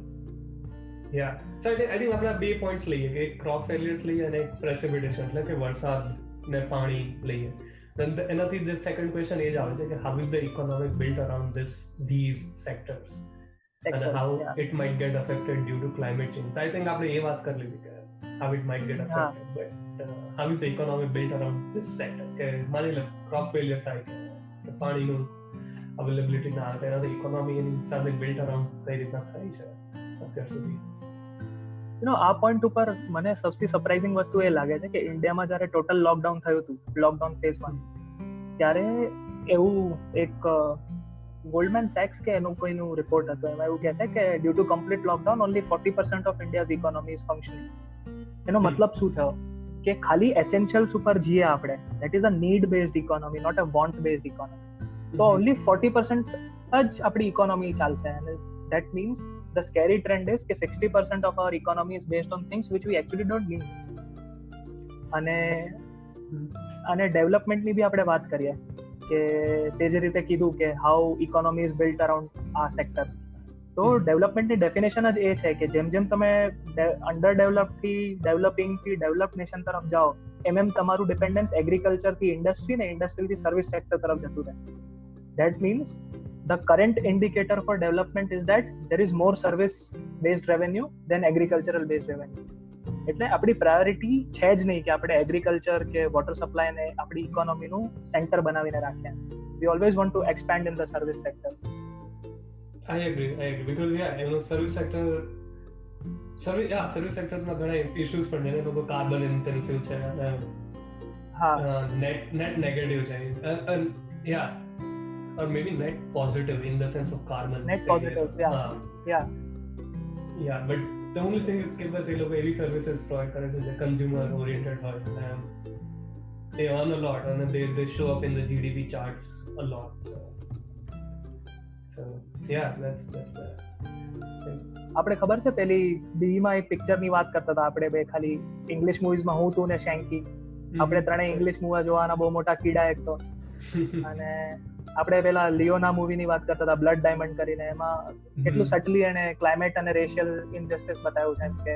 Yeah, so I think I think આપણે બે પોઈન્ટ્સ લઈએ કે એક crop failures લઈએ અને એક precipitation એટલે કે વરસાદ ને પાણી લઈએ. Then એનાથી the second question એ જ આવે છે કે how is the economic built around this these sectors, sectors and how yeah. it might get affected due to climate change. So I think આપણે એ વાત કરી લીધી કે how it might get affected, yeah. but uh, how is the economy built around this sector કે માની લો crop failure થાય કે પાણીનું availability ના આવે, એનાથી economy એની સાથે built around કઈ રીતના થાય છે અત્યાર સુધી. યુ નો આ પોઈન્ટ ઉપર મને સૌથી સરપ્રાઇઝિંગ વસ્તુ એ લાગે છે કે ઇન્ડિયામાં જ્યારે ટોટલ લોકડાઉન થયું હતું, લોકડાઉન ફેઝ વન, ત્યારે એવું એક ગોલ્ડમેન સેક્સ કે એનું કોઈનું રિપોર્ટ હતો, એમાં એવું કહે છે કે due to complete lockdown only forty percent of India's economy is functioning. એનો મતલબ શું થયો કે ખાલી એસેન્શિયલ્સ ઉપર જઈએ આપણે, that is a need based economy, not a want based economy. તો ઓનલી ફોર્ટી પર્સન્ટ જ આપણી ઇકોનોમી ચાલશે, અને that means the scary trend is that sixty percent of our economy is based on things which we actually don't need. અને અને ડેવલપમેન્ટની બી આપણે વાત કરીએ કે તે જે રીતે કીધું કે how economy is built around આ સેક્ટર્સ, તો ડેવલપમેન્ટની ડેફિનેશન જ એ છે કે જેમ જેમ તમે અંડર ડેવલપથી ડેવલપિંગથી ડેવલપ નેશન તરફ જાઓ, એમ એમ તમારું ડિપેન્ડન્સ એગ્રીકલ્ચરથી ઇન્ડસ્ટ્રી ને ઇન્ડસ્ટ્રીથી સર્વિસ સેક્ટર તરફ જતું રહે. That means the current indicator for development is that there is more service based revenue than agricultural based revenue. એટલે આપણી પ્રાયોરિટી છે જ નહીં કે આપણે એગ્રીકલ્ચર કે વોટર સપ્લાય ને આપણી ઇકોનોમીનું સેન્ટર બનાવીને રાખીએ. We always want to expand in the service sector. I agree, I agree. Because yeah, you know, service sector, service, yeah, service sector માં ઘણા issues પણ છે, લોકો કાર્બન ઇન્ટેન્સિવ છે અને હા નેટ નેટ નેગેટિવ છે. And yeah, or maybe net positive in the sense of carbon net negative. positive yeah uh, yeah yeah but the only thing is that they look very services providers, they're consumer oriented, and they earn a lot, and then they, they show up in the G D P charts a lot. So, so yeah, that's that's that. આપણે ખબર છે પેલી ડીવી માં એક picture ની વાત કરતા હતા આપણે બે, ખાલી ઇંગ્લિશ મૂવીઝ માં હું તું ને શેન્કી, આપણે ત્રણેય ઇંગ્લિશ મૂવી જોવાના બહુ મોટા કીડા એક તો. અને આપણે પેલા લિયોના મૂવી ની વાત કરતા હતા બ્લડ ડાયમંડ કરીને, એમાં કેટલું સટલી એને ક્લાઇમેટ અને રેશિયલ ઇનજસ્ટિસ બતાવ્યું છે. એમ કે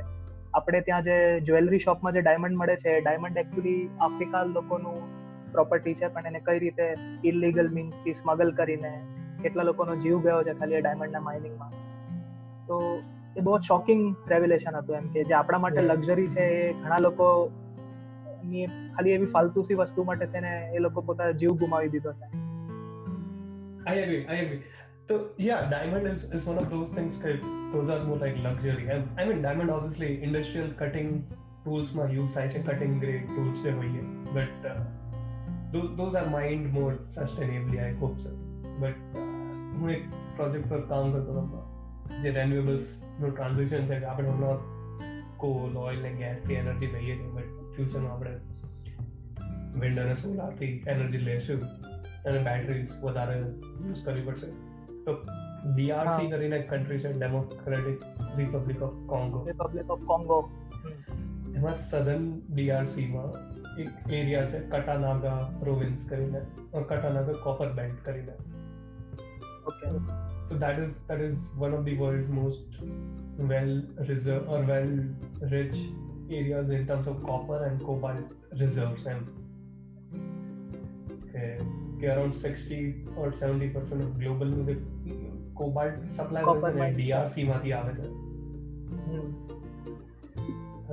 આપણે ત્યાં જે જ્વેલરી શોપમાં જે ડાયમંડ મળે છે, ડાયમંડ એકચ્યુઅલી આફ્રિકા લોકોનું પ્રોપર્ટી છે, પણ એને કઈ રીતે ઇલીગલ મીન્સથી સ્મગલ કરીને કેટલા લોકોનો જીવ ગયો છે ખાલી ડાયમંડના માઇનિંગમાં. તો એ બહુ શોકિંગ રેવલેશન હતું એમ કે જે આપણા માટે લક્ઝરી છે એ ઘણા લોકો ની ખાલી એવી ફાલતુસી વસ્તુ માટે તેને એ લોકો પોતાનો જીવ ગુમાવી દીધો છે. આઈ એગ્રી આઈ એગ્રી તો yeah diamond is is one of those things કે those are more like luxury. I mean diamond obviously industrial cutting tools માં યુઝ થાય છે, કટિંગ ગ્રેડ ટૂલ્સ જે હોય છે, but those are mind more sustainably I hope so. But હું એક project પર કામ કરતો હતો જે રેન્યુએબલ્સ નું ટ્રાન્ઝેક્શન છે, આપણે હમણાં કોલ, ઓઇલ ને ગેસથી એનર્જી લઈએ છીએ, બટ ફ્યુચરમાં આપણે વિન્ડ અને સોલારથી એનર્જી લેશું અને બેટરીઝ વધારે યુઝ કરવી પડશે. તો ડીઆરસી કરીને કન્ટ્રી છે democratic Republic of Congo, Republic of Congo એમાં સધન ડીઆરસીમાં એક એરિયા છે કટાનાગા પ્રોવિન્સ કરીને, કટાનાગા કોપર બેલ્ટ કરીને. Okay, so that is that is one of the world's most well reserve or well rich areas in terms of copper and cobalt reserves, and okay, around sixty or seventy percent of global the cobalt supply in D R C માંથી આવે છે.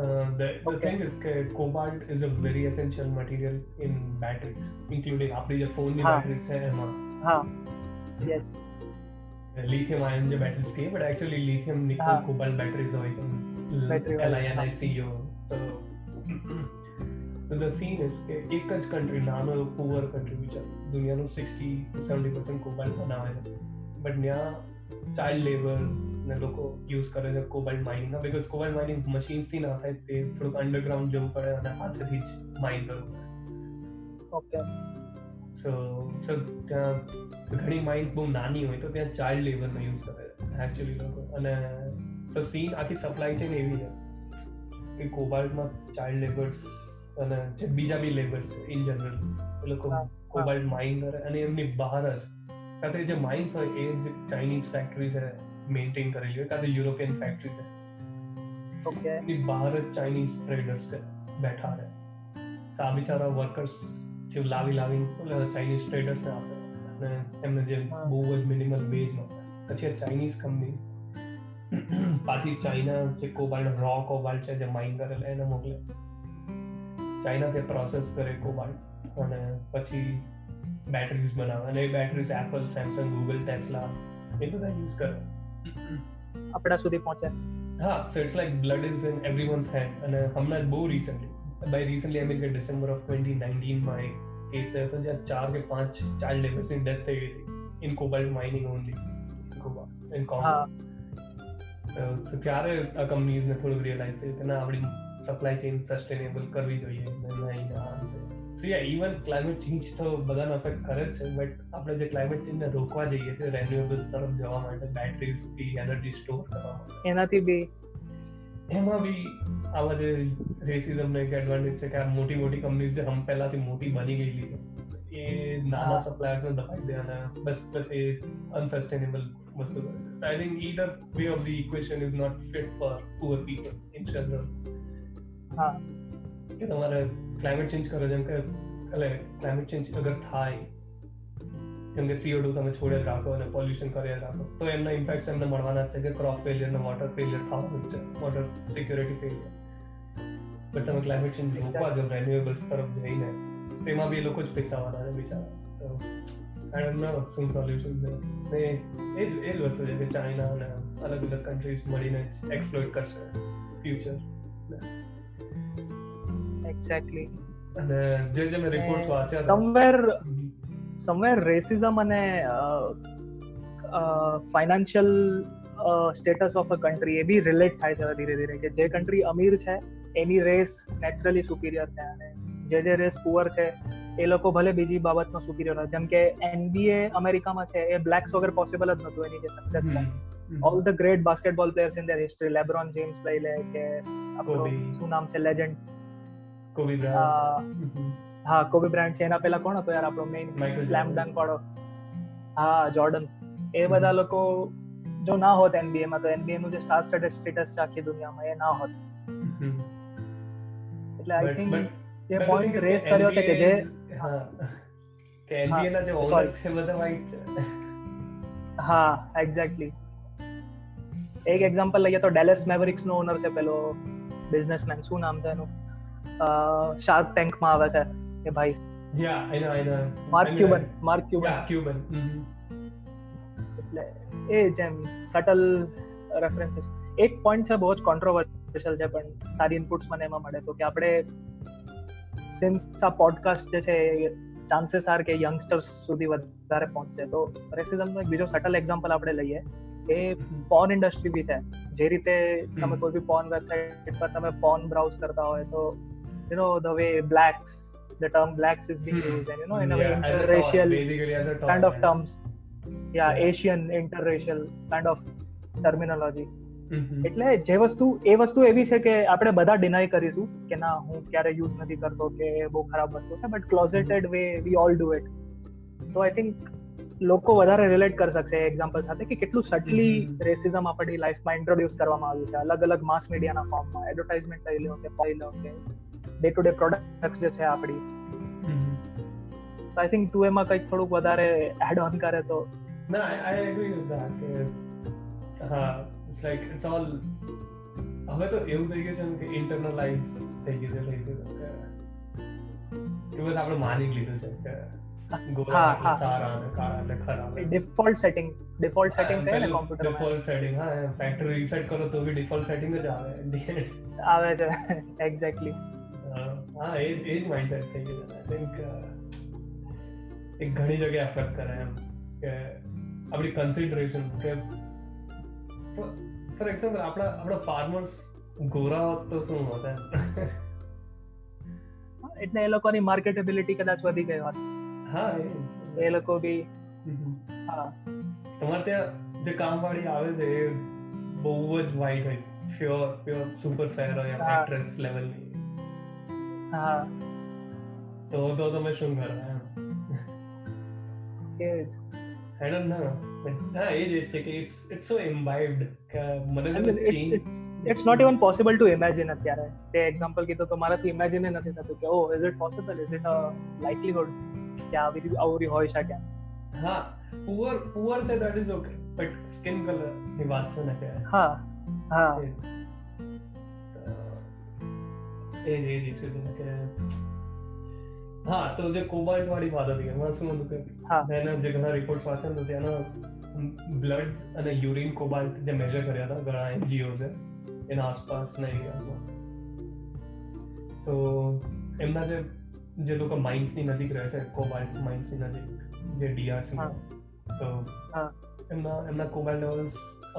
the the okay. thing is that cobalt is a very essential material in batteries, including આપણી જે ફોનની batteries છે એમાં. હા, yes, lithium ion jo batteries ke, but actually lithium nickel ah. cobalt batteries hoy so LiNiCo. so the scene is ke ek j country nano poor country which duniya no sixty to seventy percent cobalt banave hai, but nya child labor ne loko use kare the cobalt mining na, because cobalt mining machines thi na hai, they thoda underground jump pade and haath se hi mine karo. okay, so so ઘણી mind બહુ નાની હોય તો ત્યાં child લેબરનો use કરે actually લોકો. અને તો સીન આખી સપ્લાય ચેન એવી છે કે કોબાલ્ટમાં ચાઇલ્ડ લેબર્સ અને જે બીજા બી લેબર્સ છે ઇન જનરલ એ લોકો કોબાલ્ટ માઇન કરે, અને એમની બહાર જ કાં તો જે માઇન્સ હોય એ જે ચાઇનીઝ ફેક્ટરી છે મેન્ટેન કરેલી હોય, કાં તો યુરોપિયન ફેક્ટરી છે, એમની બહાર જ ચાઇનીઝ ટ્રેડર્સ છે બેઠા રહે. આ બિચારા વર્કર્સ જે લાવી લાવીને ચાઇનીઝ ટ્રેડર્સ આપે અને એમને જે બહુ જ મિનિમલ વેજ મળે, પછી આ ચાઇનીઝ કંપની પાછી ચાઇના જે કોબાલ્ટ રો કોબાલ્ટ છે જે માઇન કરેલા એને મોકલે, ચાઇના તે પ્રોસેસ કરે કોબાલ્ટ અને પછી બેટરીઝ બનાવે, અને એ batteries Apple, Samsung, Google, Tesla એ બધા યુઝ કરે આપણા સુધી પહોંચે. હા, so it's like blood is in everyone's hand. અને હમણાં બહુ recently by recently American December of twenty nineteen my case there was just four to five child labors in death thi in cobalt mining only in cobalt in Congo. so so ત્યારે આ companies ને થોડું realise થયું કે ના આપણી supply chain sustainable કરવી જોઈએ. નહીં ના so yeah even climate change તો બધાને અફેક્ટ કરે જ છે, બટ આપણે જે ક્લાઇમેટ ચેન્જને રોકવા જઈએ છીએ રિન્યુએબલ્સ તરફ જવા માટે, બેટરીઝથી એનર્જી સ્ટોર કરવા માટે, એનાથી બી એમાં બી આવા જે રેસિઝમનો એક એડવાન્ટેજ છે કે આ મોટી મોટી કંપનીઝ જે હમ પહેલાથી મોટી બની ગયેલી છે એ નાના સપ્લાયર્સને દબાઈ દે અને બસ એ અનસસ્ટેનેબલ વસ્તુ કરે. So I think either way of the equation is not fit for poor people in general. હા, કે તમારે ક્લાઇમેટ ચેન્જ કરો, જેમ કે એટલે ક્લાઇમેટ ચેન્જ અગર થાય જેમ કે C O two તમે છોડે રાખો અને પોલ્યુશન કરે રાખો તો એમના ઇમ્પેક્ટ એમને મળવાના જ છે કે ક્રોપ ફેલિયર ને વોટર ફેલિયર થવાનું જ છે, વોટર સિક્યુરિટી ફેલિયર. પણ તમે ક્લાઇમેટ ચેન્જ રોકવા જો રિન્યુએબલ્સ તરફ જઈને તેમાં બી એ લોકો જ પૈસાવાળા છે બિચારા. તો આઈ ડોન્ટ નો શું સોલ્યુશન છે એ એ વસ્તુ છે કે ચાઇના અને અલગ અલગ કન્ટ્રીઝ મળીને જ એક્સપ્લોર કરશે ફ્યુચર. એક્ઝેક્ટલી. અને જે જે મેં રિપોર્ટ્સ વાંચ્યા સમવેર સમવેર રેસિઝમ અને financial status of a country એ બી રિલેટ થાય છે ધીરે ધીરે, કે જે કન્ટ્રી અમીર છે એની રેસ નેચરલી સુપિરિયર છે, અને જે જે રેસ પુઅર છે એ લોકો ભલે બીજી બાબતમાં સુપિરિયર હોય. જેમ કે એનબીએ અમેરિકામાં છે એ બ્લેક્સ વગર પોસિબલ જ નહોતું એની જે સક્સેસ છે. All the great basketball players in their history, LeBron James લઈ લે કે આપણું શું નામ છે લેજન્ડ કોબી બ્રાયન્ટ, હા કોબી બ્રાયન્ટ છે, એના પહેલા કોણ હતો યાર આપણો મેઇન સ્લેમ ડંક વાળો, હા જોર્ડન, એ બધા લોકો જો ના હોત એનબીએ માં તો એનબીએ નું જે સ્ટાર સ્ટેટસ છે આખી દુનિયામાં એ ના હોત. એટલે આઈ થિંક જે પોઈન્ટ રેસ કર્યો છે કે જે હા કે એનબીએ ના જે ઓનર છે બધા વાઇટ છે. હા એક્ઝેક્ટલી. એક એક્ઝામ્પલ લઈએ તો ડેલેસ મેવરિક્સ નો ઓનર છે પેલો બિઝનેસમેન, શું નામ છે એનું, શાર્ક ટેન્ક માં આવે છે કે ભાઈ, yeah I know I know Mark Cuban, Mark Cuban Cuban એટલે એ જેમ સટલ રેફરન્સીસ. એક પોઈન્ટ છે બહુ જ કોન્ટ્રોવર્શિયલ છે પણ સારી ઇનપુટ્સ મને એમાં મળે તો કે આપણે સિન્સ આ પોડકાસ્ટ જે છે ચાન્સીસ આર કે યંગસ્ટર્સ સુધી વધારે પહોંચશે. તો રેસિઝમનો એક બીજો સટલ એક્ઝામ્પલ આપણે લઈએ, એ પોર્ન ઇન્ડસ્ટ્રી બી છે. જે રીતે તમે કોઈ બી પોર્ન વેબસાઇટ પર તમે પોર્ન બ્રાઉઝ કરતા હોય તો you know the way blacks, the term blacks is being used and you know in a interracial kind of terms, yeah Asian interracial kind of terminology. એટલે જે વસ્તુ એ વસ્તુ એવી છે કે આપણે બધા ડિનાય કરીશું કે ના હું ક્યારે યુઝ નથી કરતો કે બહુ ખરાબ વસ્તુ છે, but closeted way we all do it. તો આઈ થિંક લોકો વધારે રિલેટ કરી શકશે એક્ઝામ્પલ સાથે કે કેટલું સટલી રેસિઝમ આપણી લાઈફમાં ઇન્ટ્રોડ્યુસ કરવામાં આવ્યું છે અલગ અલગ માસ મીડિયાના ફોર્મમાં, એડવર્ટાઇઝમેન્ટ લઈ લો કે લઈ લો કે ડે ટુ ડે પ્રોડક્ટ જે છે આપણી. તો આઈ થિંક તું એમાં કંઈક થોડુંક વધારે એડ ઓન કરે તો. ના આઈ એગ્રી વિથ ધેટ. હા it's like it's all હવે તો એવું થઈ ગયું છે કે ઇન્ટરનલાઇઝ થઈ ગયું છે, થઈ ગયું છે કે બસ આપણે માની લીધું છે કે ગોરા સારા અને કાળા એટલે ખરાબ. ડિફોલ્ટ સેટિંગ, ડિફોલ્ટ સેટિંગ કહે ને કમ્પ્યુટર, ડિફોલ્ટ સેટિંગ. હા ફેક્ટરી રીસેટ કરો તો બી ડિફોલ્ટ સેટિંગ જ આવે આવે છે. એક્ઝેક્ટલી. હા એ એ જ માઇન્ડસેટ થઈ ગયું છે. આઈ થિંક એક ઘણી જગ્યાએ અફેક્ટ કરે એમ કે આપણી કન્સિડરેશન કે ફોર એક્ઝામ્પલ આપણા આપણા ફાર્મર્સ ગોરા હોત તો શું હોત એટલે એ લોકોની માર્કેટેબિલિટી કદાચ વધી ગઈ હોત. હા એ લોકો બી. હા તમારે ત્યાં જે કામવાળી આવે છે એ બહુ જ વાઇટ હોય, પ્યોર પ્યોર સુપર ફેર હોય એક્ટ્રેસ લેવલની. હા તો તો તમે શું કરો એમ કે I don't know. Yeah, it's like it's it's so imbibed. મને તો change. It's, it's not even possible to imagine અત્યારે. તે example કીધો તો મારાથી imagine એ નથી થતું કે oh is it possible? Is it a likelihood? કે આવી આવી હોઈ શકે? હા, poor poor છે that is okay. But skin color ની વાત છે ને કે હા હા એ એ જે સુધીને કે હા તો જે કોબાલ્ટ વાળી વાત હતી એમાં શું હતું કે મેં જે ઘણા રિપોર્ટ વાંચ્યા તો ત્યાંના બ્લડ અને યુરિન કોબાલ્ટ જે મેજર કર્યા હતા ઘણા એનજીઓ છે એના આસપાસના એરિયામાં, તો એમના જે જે લોકો માઇન્સની નજીક રહે છે, કોબાલ્ટ માઇન્સની નજીક જે ડીઆરસીમાં, તો એમના એમના કોબાલ્ટ લેવલ્સ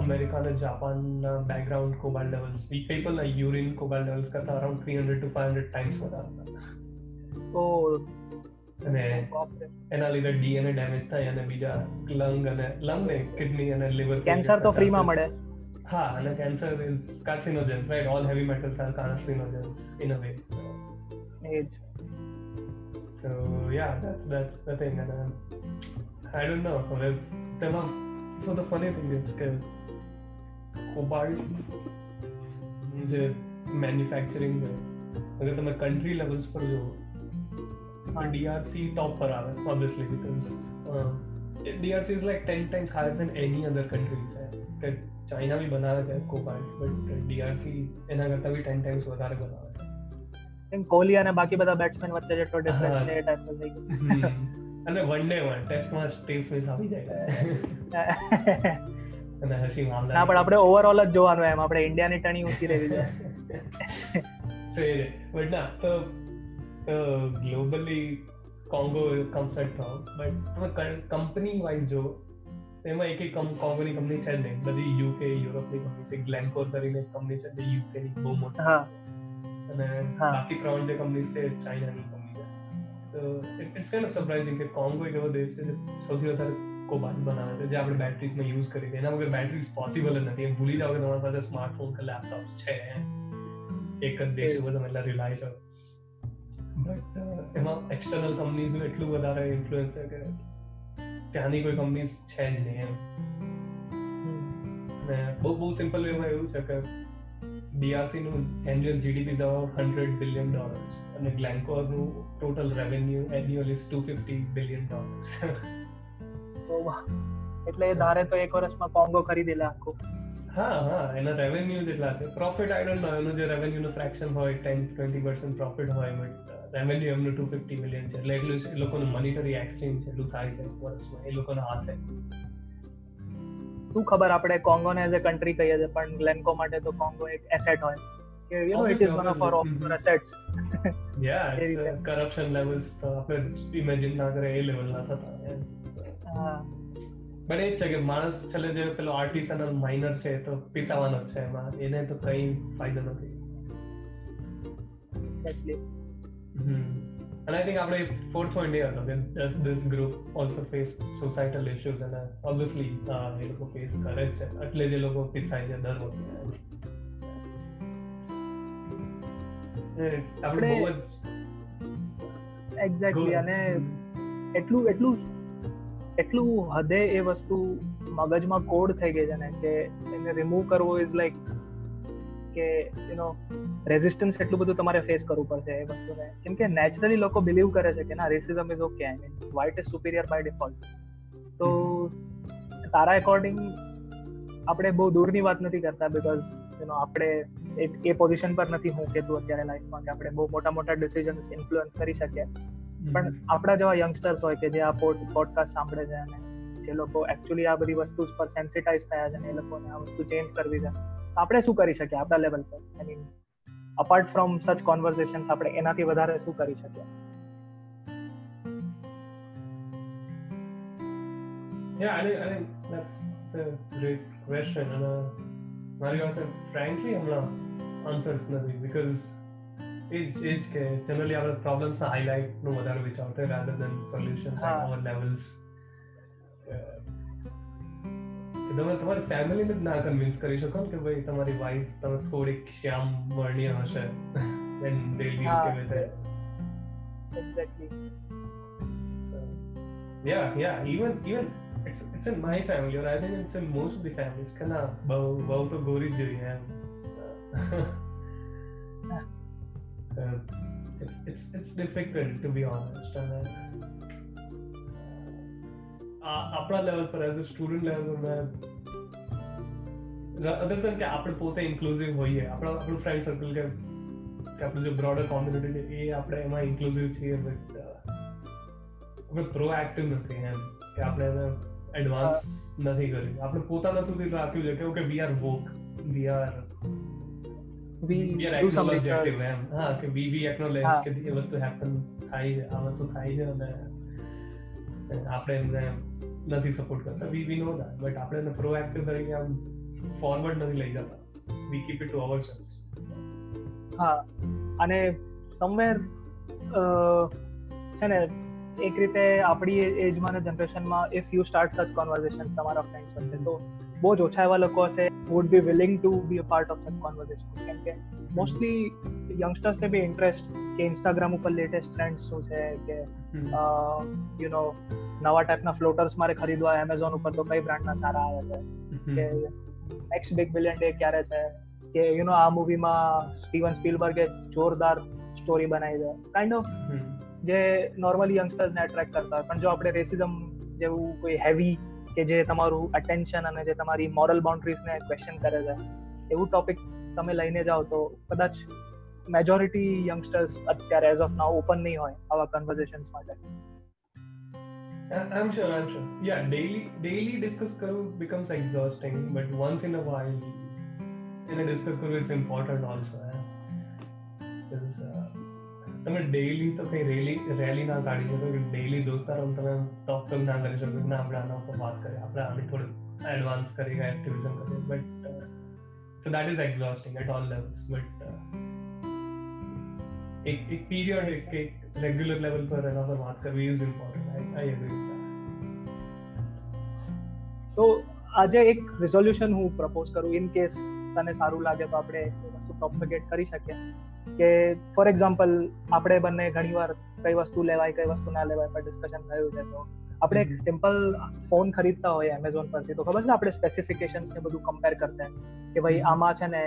અમેરિકા અને જાપાનના બેકગ્રાઉન્ડ કોબાલ્ટ લેવલ્સ પીપલના યુરિન કોબાલ્ટ લેવલ્સ કરતાં around three hundred to five hundred times વધારે હતા. ઓ અને એના લીધે ડીએનએ ડેમેજ થાય અને બીજા લંગ અને લંગ ને કિડની અને liver કેન્સર તો ફ્રીમાં મળે. હા અને cancer is carcinogens, right? All heavy metals are carcinogens in a way. So yeah that's that's the thing and I don't know હવે તેમાં so the funny thing is કે કોબાલ્ટ જે મેન્યુફેક્ચરિંગ છે અગર તમે કન્ટ્રી લેવલ્સ પર જુઓ તો ડીઆરસી ટોપ પર આવે obviously because DRC is like ten times higher than any other countries છે કે ચાઇના બી બનાવે છે કોબાલ્ટ બટ ડીઆરસી એના કરતાં બી ટેન ટાઈમ્સ વધારે બનાવે છે. એમ કોહલી અને બાકી બધા બેટ્સમેન વચ્ચે જેટલો ડિફરન્સ એ ટાઈપ થઈ ગયો અને વન ડે વન ટેસ્ટમાં સ્ટીવ સ્મિથ આવી જાય અને હસીમ આમલા. ના પણ આપણે ઓવરઓલ જ જોવાનું એમ, આપણે ઇન્ડિયાની ટણી ઊંચી રહેવી જોઈએ. સો બટ ના તો globally Congo comes at home, but તમે કંપની વાઇઝ જો તેમાં એક એક કોંગોની કંપની છે ને, બધી યુકે યુરોપની કંપની છે. ગ્લેનકોર કરીને કંપની છે યુકેની બહુ મોટી, અને બાકી ત્રણ જે કંપની છે ચાઇનાની કંપની છે. So it's kind of surprising કે કોંગો એક એવો દેશ છે જે સૌથી વધારે કોબાલ્ટ બનાવે છે, જે આપણે બેટરીઝમાં યુઝ કરીએ. એના વગર બેટરીઝ પોસિબલ જ નથી. એમ ભૂલી જાઓ કે તમારી પાસે સ્માર્ટફોન કે લેપટોપ છે, એક જ દેશ ઉપર તમે એટલા રિલાય છો. બટ એમાં એક્સટર્નલ કંપનીઝનું એટલું વધારે ઇન્ફ્લુઅન્સ છે કે ત્યાંની કોઈ કંપની છે જ નહીં એમ. ને બહુ બહુ સિમ્પલ વેમાં એવું છે કે બીઆરસીનું annual GDP is hundred billion dollars અને ગ્લેનકોરનું total revenue annual is two fifty billion dollars. એટલે ધારે તો એક વર્ષમાં કોંગો ખરીદેલા આખો. હા હા એના રેવન્યુ જેટલા છે. પ્રોફિટ આઈ ડોન્ટ નો, એનું જે રેવન્યુનું ફ્રેક્શન હોય ટેન ટ્વેન્ટી પર્સન્ટ પ્રોફિટ હોય, બટ રેવન્યુ એમનું ટુ ફિફ્ટી મિલિયન છે. એટલે એટલું એ લોકોનું મનીટરી એક્સચેન્જ એટલું થાય છે વર્ષમાં એ લોકોના હાથે. શું ખબર આપણે કોંગોને એઝ અ કન્ટ્રી કહીએ છીએ, પણ ગ્લેનકો માટે તો કોંગો એક એસેટ હોય કે you know it is one of our own assets. Yeah it's corruption levels તો આપણે ઇમેજિન ના કરે એ લેવલના થતા. હા બટ એ જ છે કે માણસ છેલ્લે જે પેલો આર્ટિસનલ માઇનર છે તો પીસાવાનો જ છે એમાં, એને તો કંઈ ફાયદો નથી. Mm-hmm. And I think our fourth point here, that does this group also face societal issues, and uh, obviously uh, they also face courage. At least they also face fear. Dar hota hai. It's apne exactly અને એટલું એટલું એટલું હદે એ વસ્તુ મગજમાં code થઈ ગઈ છે ને કે એને રિમૂવ કરવો ઇઝ લાઈક કે યુ નો રેઝિસ્ટન્સ એટલું બધું તમારે ફેસ કરવું પડશે એ વસ્તુને. કેમ કે નેચરલી લોકો બિલીવ કરે છે કે ના racism is okay, I mean white is superior by default. તો તારા એકોર્ડિંગ આપણે બહુ દૂરની વાત નથી કરતા, બિકોઝ યુ નો આપણે એક એ પોઝિશન પર નથી હું કહેતું અત્યારે લાઈફમાં કે આપણે બહુ મોટા મોટા ડિસિઝન્સ ઇન્ફ્લુઅન્સ કરી શકીએ. પણ આપણા જેવા યંગસ્ટર્સ હોય કે જે આ પોડકાસ્ટ સાંભળે છે અને જે લોકો એકચ્યુઅલી આ બધી વસ્તુ પર સેન્સિટાઇઝ થયા છે ને એ લોકોને આ વસ્તુ ચેન્જ કરવી છે. આપણે શું કરી શકીએ આપણા લેવલ પર? આઈ મીન અપાર્ટ ફ્રોમ સચ કોન્વર્સેશન્સ આપણે એનાથી વધારે શું કરી શકીએ? Yeah I I think that's a great question. અને મારી પાસે ફ્રેન્કલી હમણાં આન્સર્સ નથી, બીકોઝ એજ એજ કે જનરલી આપણે પ્રોબ્લેમ્સ હાઇલાઇટ નું વધારે વિચારતા rather than solutions on our levels. તમે તમારી ફેમિલીને જ ના કન્વિન્સ કરી શકો ને કે ભાઈ તમારી વાઈફ તમે થોડીક શ્યામ વર્ણિય હશે and they will okay with it. Exactly. Yeah yeah even even it's it's in my family or I think it's in most of the families કે ના બહુ બહુ તો ગોરી જ જોઈએ એમ. It's it's it's difficult to be honest. અને આપણા લેવલ પર એઝ અ સ્ટુડન્ટ લેવલ પર અધર ધેન કે આપણે પોતે ઇન્ક્લુઝિવ હોઈએ, આપણા આપણું ફ્રેન્ડ સર્કલ કે આપણું જે બ્રોડર કોમ્યુનિટી છે એ આપણે એમાં ઇન્ક્લુઝિવ છીએ, બટ આપણે પ્રોએક્ટિવ નથી એમ કે આપણે એને એડવાન્સ નથી કર્યું. આપણે પોતાના સુધી રાખ્યું છે કે okay we are woke, we are we are acknowledgative એમ. હા કે વી વી એક્નોલેજ કે એ વસ્તુ હેપન થાય છે, આ વસ્તુ થાય છે અને આપણે એમને નથી સપોર્ટ કરતા. વી વી નો ધેટ, બટ આપણે એને પ્રોએક્ટિવ તરીકે આમ ફોરવર્ડ નથી લઈ જતા. We keep it to ourselves. હા અને સમવેર છે ને એક રીતે આપણી એજમાં ને જનરેશનમાં ઇફ યુ સ્ટાર્ટ સચ કોન્વર્સેશન્સ તમારા ફ્રેન્ડ્સ વચ્ચે તો બહુ જ ઓછા એવા લોકો હશે would be willing to be a part of such conversations. કેમ કે મોસ્ટલી યંગસ્ટર્સને બી ઇન્ટરેસ્ટ કે ઇન્સ્ટાગ્રામ ઉપર લેટેસ્ટ ટ્રેન્ડ શું છે કે યુ નો નવા ટાઈપના ફ્લોટર્સ મારે ખરીદવા, એમેઝોન ઉપર તો કઈ બ્રાન્ડના સારા આવે છે, કે નેક્સ્ટ બિગ બિલિયન ડે ક્યારે છે, કે યુ નો આ મૂવીમાં સ્ટીવન સ્પીલબર્ગે જોરદાર સ્ટોરી બનાવી છે, કાઇન્ડ ઓફ જે નોર્મલી યંગસ્ટર્સને એટ્રેક્ટ કરતા હોય. પણ જો આપણે રેસિઝમ જેવું કોઈ હેવી કે જે તમારું અટેન્શન અને જે તમારી મોરલ બાઉન્ડરીઝને ક્વેશ્ચન કરે છે એવું ટોપિક તમે લઈને જાઓ તો કદાચ મેજોરિટી યંગસ્ટર્સ અત્યારે એઝ ઓફ નાઉ ઓપન નહીં હોય આવા કન્વર્સેશન્સ માટે. I am sure I am sure yeah daily daily discuss કરવું becomes exhausting, but once in a while એને ડિસ્કસ કરવું ઇટ્સ ઇમ્પોર્ટન્ટ ઓલસો. તમે ડેઇલી તો કંઈ રેલી રેલી ના કાઢી શકો કે ડેઇલી દોસ્તારો તમે ટોક તો ના કરી શકો કે ના આપણે આના ઉપર વાત કરીએ, આપણે આની થોડી એડવાન્સ કરી ગયા એક્ટિવિઝમ કરીએ, but so that is exhausting at all levels. But એક એક પીરિયડ એક રેગ્યુલર લેવલ પર એના પર વાત કરવી is important. I agree with. તો આજે એક રિઝોલ્યુશન હું પ્રપોઝ કરું, ઇન કેસ તને સારું લાગે તો આપણે વસ્તુ પ્રોપગેટ કરી શકીએ કે ફોર એક્ઝામ્પલ આપણે બંને ઘણીવાર કઈ વસ્તુ લેવાય કઈ વસ્તુ ના લેવાય પર ડિસ્કશન થયું છે. તો આપણે એક સિમ્પલ ફોન ખરીદતા હોય એમેઝોન પરથી તો ખબર છે આપણે સ્પેસિફિકેશન્સ ને બધું કમ્પેર કરતા હોય કે ભાઈ આમાં છે ને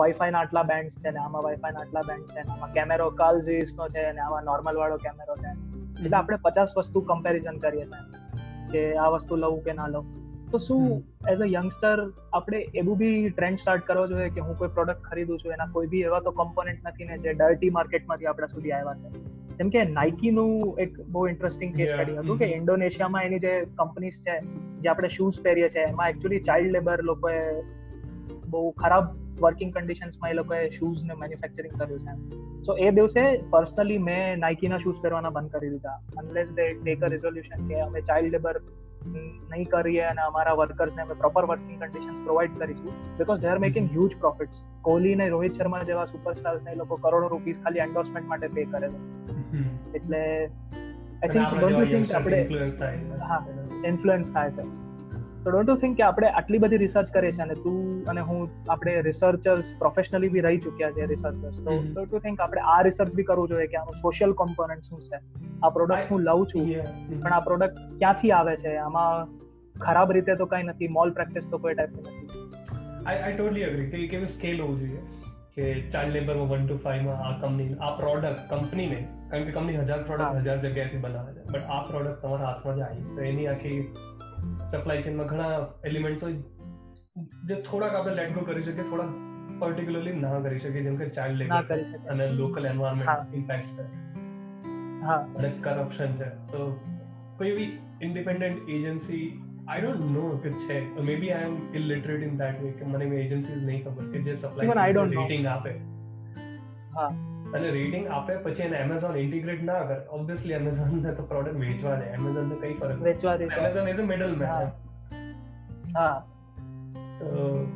વાઈફાઈના આટલા બેન્ડ્સ છે ને આમાં વાઈફાઈના આટલા બેન્ડ્સ છે ને આમાં કેમેરો કાલ્ઝીસનો છે ને આમાં નોર્મલ વાળો કેમેરો છે. એટલે આપણે પચાસ વસ્તુ કમ્પેરિઝન કરીએ છીએ કે આ વસ્તુ લઉં કે ના લઉં. તો શું એઝ અ યંગસ્ટર આપણે એવું બી ટ્રેન્ડ સ્ટાર્ટ કરવો જોઈએ કે હું કોઈ પ્રોડક્ટ ખરીદું છું એના કોઈ બી એવા તો કમ્પોનન્ટ નથી ને જે ડર્ટી માર્કેટમાંથી આપણા સુધી આવ્યા છે. જેમ કે નાઇકીનું એક બહુ ઇન્ટરેસ્ટિંગ કેસ સ્ટડી હતું કે ઇન્ડોનેશિયામાં એની જે કંપનીઝ છે જે આપણે શૂઝ પહેરીએ છીએ એમાં એકચ્યુઅલી ચાઇલ્ડ લેબર લોકોએ બહુ ખરાબ વર્કિંગ કન્ડિશન્સમાં એ લોકોએ શૂઝને મેન્યુફેક્ચરિંગ કર્યું છે. સો એ દિવસે પર્સનલી મેં નાઇકીના શૂઝ પહેરવાના બંધ કરી દીધા unless they take a resolution કે અમે ચાઇલ્ડ લેબર નહીં કરીએ અને અમારા વર્કર્સને અમે પ્રોપર વર્કિંગ કન્ડિશન્સ પ્રોવાઈડ કરીશું because they are making huge profits. Kohli અને રોહિત શર્મા જેવા સુપરસ્ટાર્સને એ લોકો કરોડો રૂપિયા ખાલી એન્ડોર્સમેન્ટ માટે પે કરે છે. એટલે I think don't you think આપણે ઇન્ફ્લુઅન્સ થાય? હા, ઇન્ફ્લુઅન્સ થાય છે. તો ડોન્ટ યુ થિંક કે આપણે આટલી બધી રિસર્ચ કરીએ છીએ અને તું અને હું આપણે રિસર્ચર્સ પ્રોફેશનલી બી રહી ચૂક્યા છે રિસર્ચર્સ, તો ડોન્ટ યુ થિંક આપણે આ રિસર્ચ બી કરવું જોઈએ કે આનું સોશિયલ કોમ્પોનન્ટ શું છે, આ પ્રોડક્ટ હું લઉં છું પણ આ પ્રોડક્ટ ક્યાંથી આવે છે, આમાં ખરાબ રીતે તો કંઈ નથી, મોલ પ્રેક્ટિસ તો કોઈ ટાઈપની નથી. આઈ આઈ ટોટલી એગ્રી કે કેમ સ્કેલ હોવું જોઈએ કે ચાઇલ્ડ લેબરમાં વન ટુ ફાઈવમાં આ કંપની આ પ્રોડક્ટ કંપનીને, કારણ કે કંપની હજાર પ્રોડક્ટ હજાર જગ્યાએથી બનાવે છે બટ આ પ્રોડક્ટ તમારા હાથમાં જ આવી તો એની આખી સપ્લાય ચેનમાં ઘણા એલિમેન્ટ્સ હોય જે થોડાક આપણે લેટ ગો કરી શકીએ, થોડાક પર્ટિક્યુલરલી ના કરી શકીએ, જેમ કે ચાઇલ્ડ લેબર અને લોકલ એન્વાયરમેન્ટ ઇમ્પેક્ટ કરે. હા, અને કરપ્શન છે તો કોઈ એવી independent agency I don't know કે છે, maybe I am illiterate in that way કે મને એજન્સીઝ નહીં ખબર કે જે સપ્લાય રેટિંગ આપે. હા, અને રેટિંગ આપે પછી એને એમેઝોન ઇન્ટિગ્રેટ ના કરે. ઓબ્વિયસલી એમેઝોનને તો પ્રોડક્ટ વેચવા દે, એમેઝોનને કઈ ફરક વેચવા દે, એમેઝોન ઇઝ અ મિડલમેન. હા, તો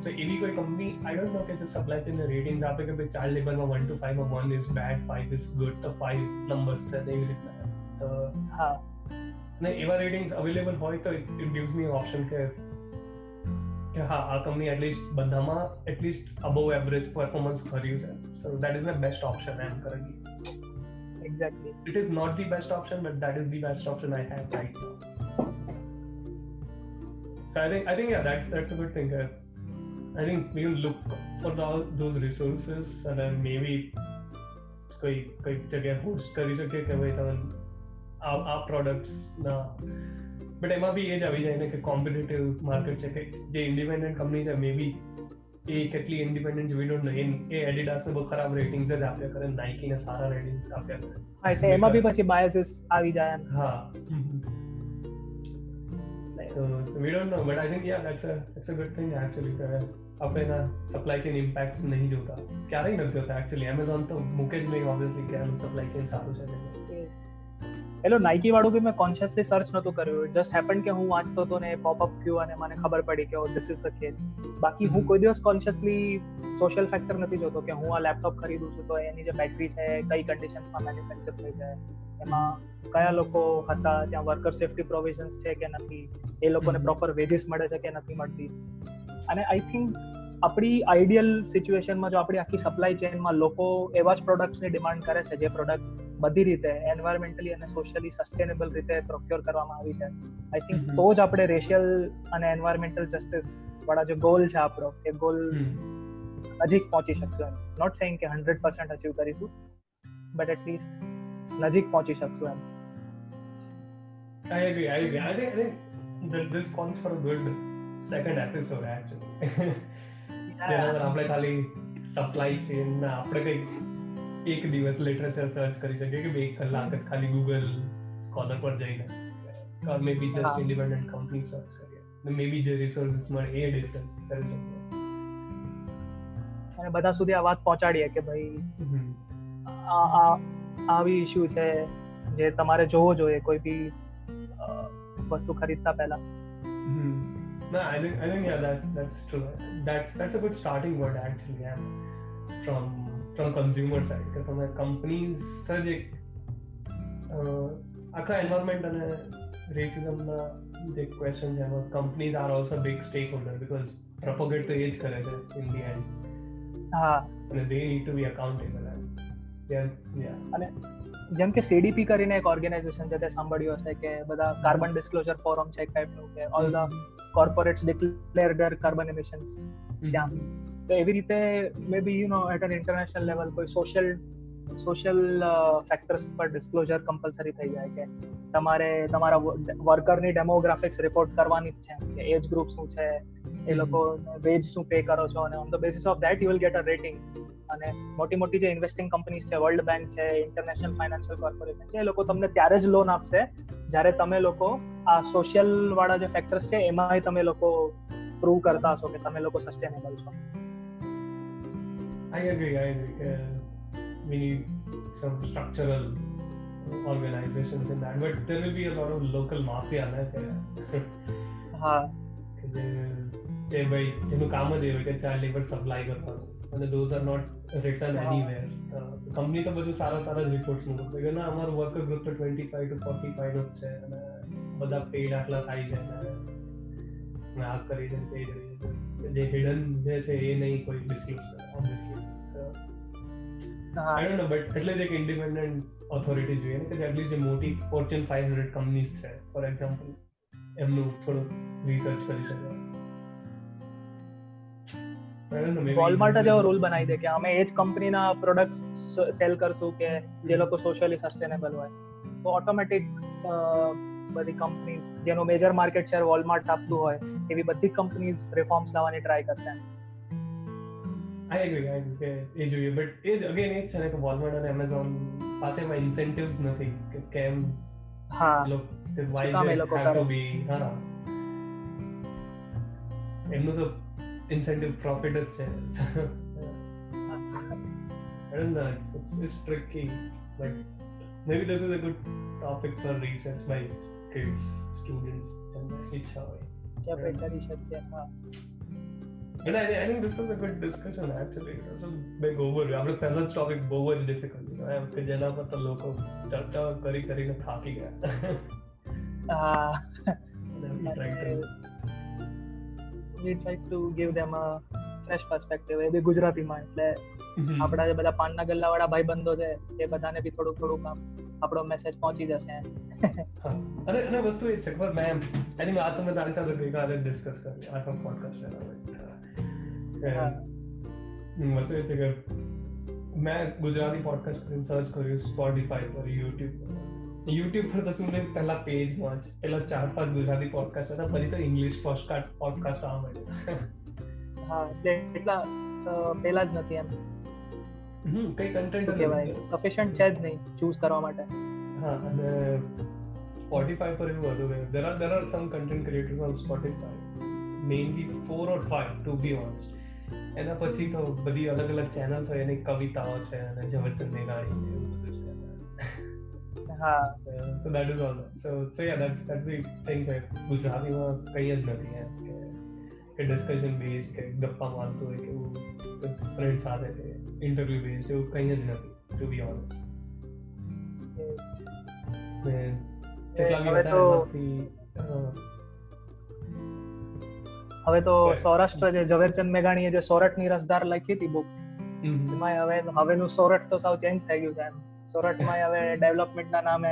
સો એવી કોઈ કંપની આઈ ડોન્ટ નો કે જે સપ્લાય ચેનને રેટિંગ્સ આપે કે ભાઈ ચાઇલ્ડ લેબરમાં વન ટુ ફાઈવ માં one is bad, five is good, તો ફાઈવ નંબર્સ છે એવી રીતના. તો હા, અને એવા રેટિંગ્સ અવેલેબલ હોય તો ઇટ ગીવ્સ મી ઓપ્શન કે કે હા આ કંપની એટલીસ્ટ બધામાં એટલીસ્ટ અબવ એવરેજ પરફોર્મન્સ કર્યું છે, so that is the best option એમ currently. Exactly, it is not the best option but that is the best option I have right now. So I think I think yeah that's that's a good thing. I, I think we can look for all those resources and then maybe koi koi jagah host kari sakte ke bhai taman aa aa products na but ema bhi age avi jaine ke competitive market che ke je independent company cha maybe ye ketli independent we don't know in a Adidas ne bahut kharab ratings ja aapya kare, Nike ne sara ratings aapya kare. I say ema bhi pachi biases avi jaye. Ha, so so we don't know but I think yeah that's a that's a good thing actually that apna supply chain impacts nahi jota kyare nahi jota actually Amazon to mukesh nahi obviously kya supply chain saru chale. hello Nike વાળું ભી મેં consciously search નતો કર્યો, it just happened કે હું વાંચતો તો ને પોપ અપ થયું અને મને ખબર પડી કે this is the case. બાકી હું કોઈ દિવસ consciously social factor નથી જોતો કે હું આ લેપટોપ ખરીદું છું તો એની જે બેટરી છે કઈ કન્ડિશન્સ માં મેન્યુફેક્ચર થઈ છે, એમાં કયા લોકો હતા, ત્યાં વર્કર સેફ્ટી પ્રોવિઝન્સ છે કે નથી, એ લોકોને પ્રોપર વેજીસ મળે છે કે નથી મળતી. અને આઈ થિંક આપણી આઈડિયલ સિચ્યુએશનમાં જો આપણી આખી સપ્લાય ચેનમાં લોકો એવા જ પ્રોડક્ટ્સની ડિમાન્ડ કરે છે જે પ્રોડક્ટ બધી રીતે એન્વાયરમેન્ટલી અને સોશિયલી સસ્ટેનેબલ રીતે પ્રોક્યોર કરવામાં આવી છે, આઈ થિંક તો જ આપણે રેશિયલ અને એન્વાયરમેન્ટલ જસ્ટિસ વાળા જે ગોલ છે આપણો એ ગોલ નજીક પહોંચી શકશું. નોટ સેઇંગ કે હંડ્રેડ પર્સન્ટ અચીવ કરીશું બટ એટલીસ્ટ નજીક પહોંચી શકશું એમ. I agree, I agree. I think, I think that this calls for a good second episode actually. જેના આપણે ખાલી સપ્લાય ચેન ના આપણે કંઈક એક દિવસ લિટરેચર સર્ચ કરી શકીએ કે બે કલાક જ ખાલી ગૂગલ સ્કોલર પર જઈને મે બી જસ્ટ ઇન્ડિપેન્ડન્ટ કંપની સર્ચ કરીએ, મે બી જે રિસોર્સિસ મળે એ ડિસ્કસ કરી શકીએ અને બધા સુધી આ વાત પહોંચાડીએ કે ભાઈ આ આ આવી ઇશ્યુ છે જે તમારે જોવો જોઈએ કોઈ બી વસ્તુ ખરીદતા પહેલા. No, I think, I think yeah, that's that's true. That's that's a good starting word actually. Yeah, from from consumer side, because from the companies such a uh, environment and racism na big question. Yeah, companies are also big stakeholder because propagate the age kare in the end. Ah, and they need to be accountable. And yeah, yeah. And જેમ કે C D P કરીને એક organisation છે તે સાંભળ્યું હશે કે બધા કાર્બન ડિસ્ક્લોઝર ફોરમ છે એક ટાઈપનું કે all the corporates declare their carbon emissions. ત્યાં તો એવી રીતે મે બી you know at an international level કોઈ સોશિયલ સોશિયલ ફેક્ટર્સ પર ડિસ્ક્લોઝર કમ્પલસરી થઈ જાય કે તમારે તમારા વર્કરની ડેમોગ્રાફિક્સ રિપોર્ટ કરવાની જ છે કે એજ ગ્રુપ શું છે, એ લોકો વેજ શું પે કરો છો, અને on the basis of that you will get a rating. અને મોટી મોટી જે ઇન્વેસ્ટિંગ કંપનીઝ છે, વર્લ્ડ બેંક છે, ઇન્ટરનેશનલ ફાઇનાન્શિયલ કોર્પોરેશન છે, એ લોકો તમને ત્યારે જ લોન આપશે જ્યારે તમે લોકો આ સોશિયલ વાળા જે ફેક્ટર્સ છે એમાં તમે લોકો પ્રૂવ કરતા હશો કે તમે લોકો સસ્ટેનેબલ છો. I agree, I agree. We need some structural organizations in that, but there will be a lot of local mafia there. હા, જે ભાઈ જેનું કામ જ એવું કે ચાઇલ્ડ લેબર સપ્લાય કરવાનું. And those are not written wow. anywhere. The company to બધું સારા સારા જ રિપોર્ટ્સ મોકલે છે. અમારું વર્કર ગ્રુપ તો twenty-five to forty-five જ છે અને બધા પેડ આટલા થાય છે અને આ કરી દે તે કરી દે. જે હિડન જે છે એ નહીં કોઈ ડિસ્ક્લોઝ કરે obviously. So I don't know, but એટલે જ એક ઇન્ડિપેન્ડન્ટ ઓથોરિટી જોઈએ ને કે એટલીસ્ટ જે મોટી ફોર્ચ્યુન five hundred કંપનીઝ છે ફોર એક્ઝામ્પલ એમનું થોડું રિસર્ચ કરી શકે. વોલમાર્ટ જ એવો રૂલ બનાવી દે કે અમે એ જ કંપનીના પ્રોડક્ટ સેલ કરશું કે જે લોકો સોશિયલી સસ્ટેનેબલ હોય, તો ઓટોમેટિક બધી કંપનીઝ જેનો મેજર માર્કેટ શેર વોલમાર્ટ આપતું હોય એવી બધી કંપનીઝ રિફોર્મ્સ લાવવાની ટ્રાય કરશે. આઈ એગ્રી, આઈ એગ્રી કે એ જોઈએ, બટ એ અગેન એ છે કે વોલમાર્ટ અને એમેઝોન પાસેમાં ઇન્સેન્ટિવ્સ નથી કે કેમ. હા, લોકો why they have to be. હા, એમનું તો incentive profit of channels. I don't know, it's, it's, it's tricky, but maybe this is a good topic for research by kids, students, and each other. Yeah, better research, yeah. But I, I think this was a good discussion actually. It was a big overview. Our first topic was difficult. I am ke jana par to logo charcha kari kari na thaki gaya. Ah, we tried to we tried to give them a fresh perspective. એ બી ગુજરાતીમાં, એટલે આપણા જે બધા પાનના ગલ્લા વાળા ભાઈ બંધો છે એ બધાને બી થોડું થોડું કામ આપણો મેસેજ પહોંચી જશે. અને અને વસ્તુ એ છે કે મેં એની વાત તો મેં તારી સાથે ગઈકાલે ડિસ્કસ કરી આ પોડકાસ્ટ પર. વસ્તુ એ છે કે મેં ગુજરાતી પોડકાસ્ટ પર સર્ચ કર્યું સ્પોટીફાય પર, યુટ્યુબ YouTube પર તો સુંદર પહેલા પેજમાં જ પહેલા ચાર પાંચ ગુજરાતી પોડકાસ્ટ હતા, પછી તો ઇંગ્લિશ પોડકાસ્ટ પોડકાસ્ટ આવવા મળ્યા. હા, એટલે એટલા પહેલા જ નથી એમ. હમ, કઈ કન્ટેન્ટ કહેવાય સફિશિયન્ટ છે જ નહીં ચૂઝ કરવા માટે. હા, અને Spotify પર એવું હતું કે there are there are some content creators on Spotify, mainly four or five to be honest. એના પછી તો બધી અલગ અલગ ચેનલ્સ હોય, એની કવિતાઓ છે અને જવરચંદ મેઘાણી એવું બધું છે. હા, so that is all. So so yeah, that's that's the thing that Gujarati ma kahi nahi hai ke, ke discussion based ke gappa marto hai ke wo friends aate the interview based wo kahi nahi, to be honest. Then jitla bhi bata hai હવે તો સૌરાષ્ટ્ર જે ઝવેરચંદ મેઘાણીએ જે સોરઠની રસધાર લખી હતી book, એમાં હવે હવેનું સોરઠ તો સાવ ચેન્જ થઈ ગયું છે. સોરઠમાં હવે ડેવલપમેન્ટના નામે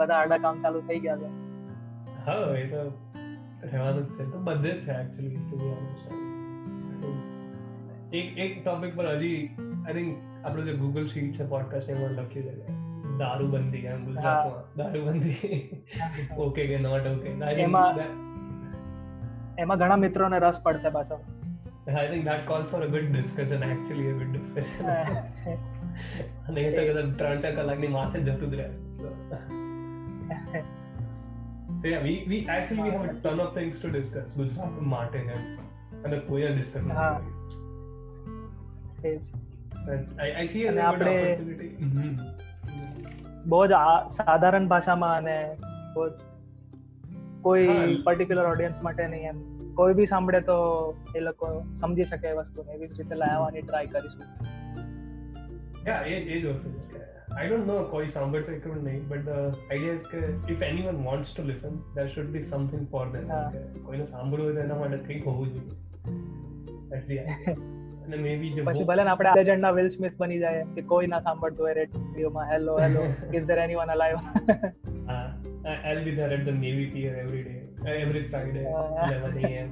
બધા આડા કામ ચાલુ થઈ ગયા છે. હા, એ તો રહેવાનું જ છે, તો બધે જ છે એક્ચ્યુઅલી ટુ બી ઓનેસ્ટ. એક એક ટોપિક પર હજી આઈ થિંક આપણો જે Google શીટ છે પોડકાસ્ટ એમાં લખ્યું છે દારૂબંધી, એમ ગુજરાતમાં દારૂબંધી ઓકે કે નોટ ઓકે, એમાં એમાં ઘણા મિત્રોને રસ પડશે પાછો. I think that calls for a good discussion actually, a good discussion. અને એ તો ત્રણ ચાર કલાકની માથે જતું જ રહે. Yeah, we we actually we have a ton of things to discuss. Gujarat માટે અને કોઈ ડિસ્કસ ન કરી. I I see a good opportunity. बहुत साधारण भाषाમાં અને કોઈ પર્ટિક્યુલર ઓડિયન્સ માટે નહીં, એમ કોઈ બી સાંભળે તો એ લોકો સમજી શકે એ વસ્તુને એવી જ રીતે લાવવાની ટ્રાય કરીશું. યા એ એ જ વસ્તુ છે. I don't know કોઈ સાંભળશે કે નહીં, but the idea is કે if anyone wants to listen, there should be something for them. કોઈને સાંભળવું હોય એના માટે કંઈક હોવું જોઈએ. That's the idea. અને મેબી જો પછી ભલે આપણે લેજન્ડના વિલ સ્મિથ બની જાય કે કોઈ ના સાંભળતો હોય રેડિયોમાં hello hello is there anyone alive. I'll be there at the Navy Pier every day, every Friday eleven a.m.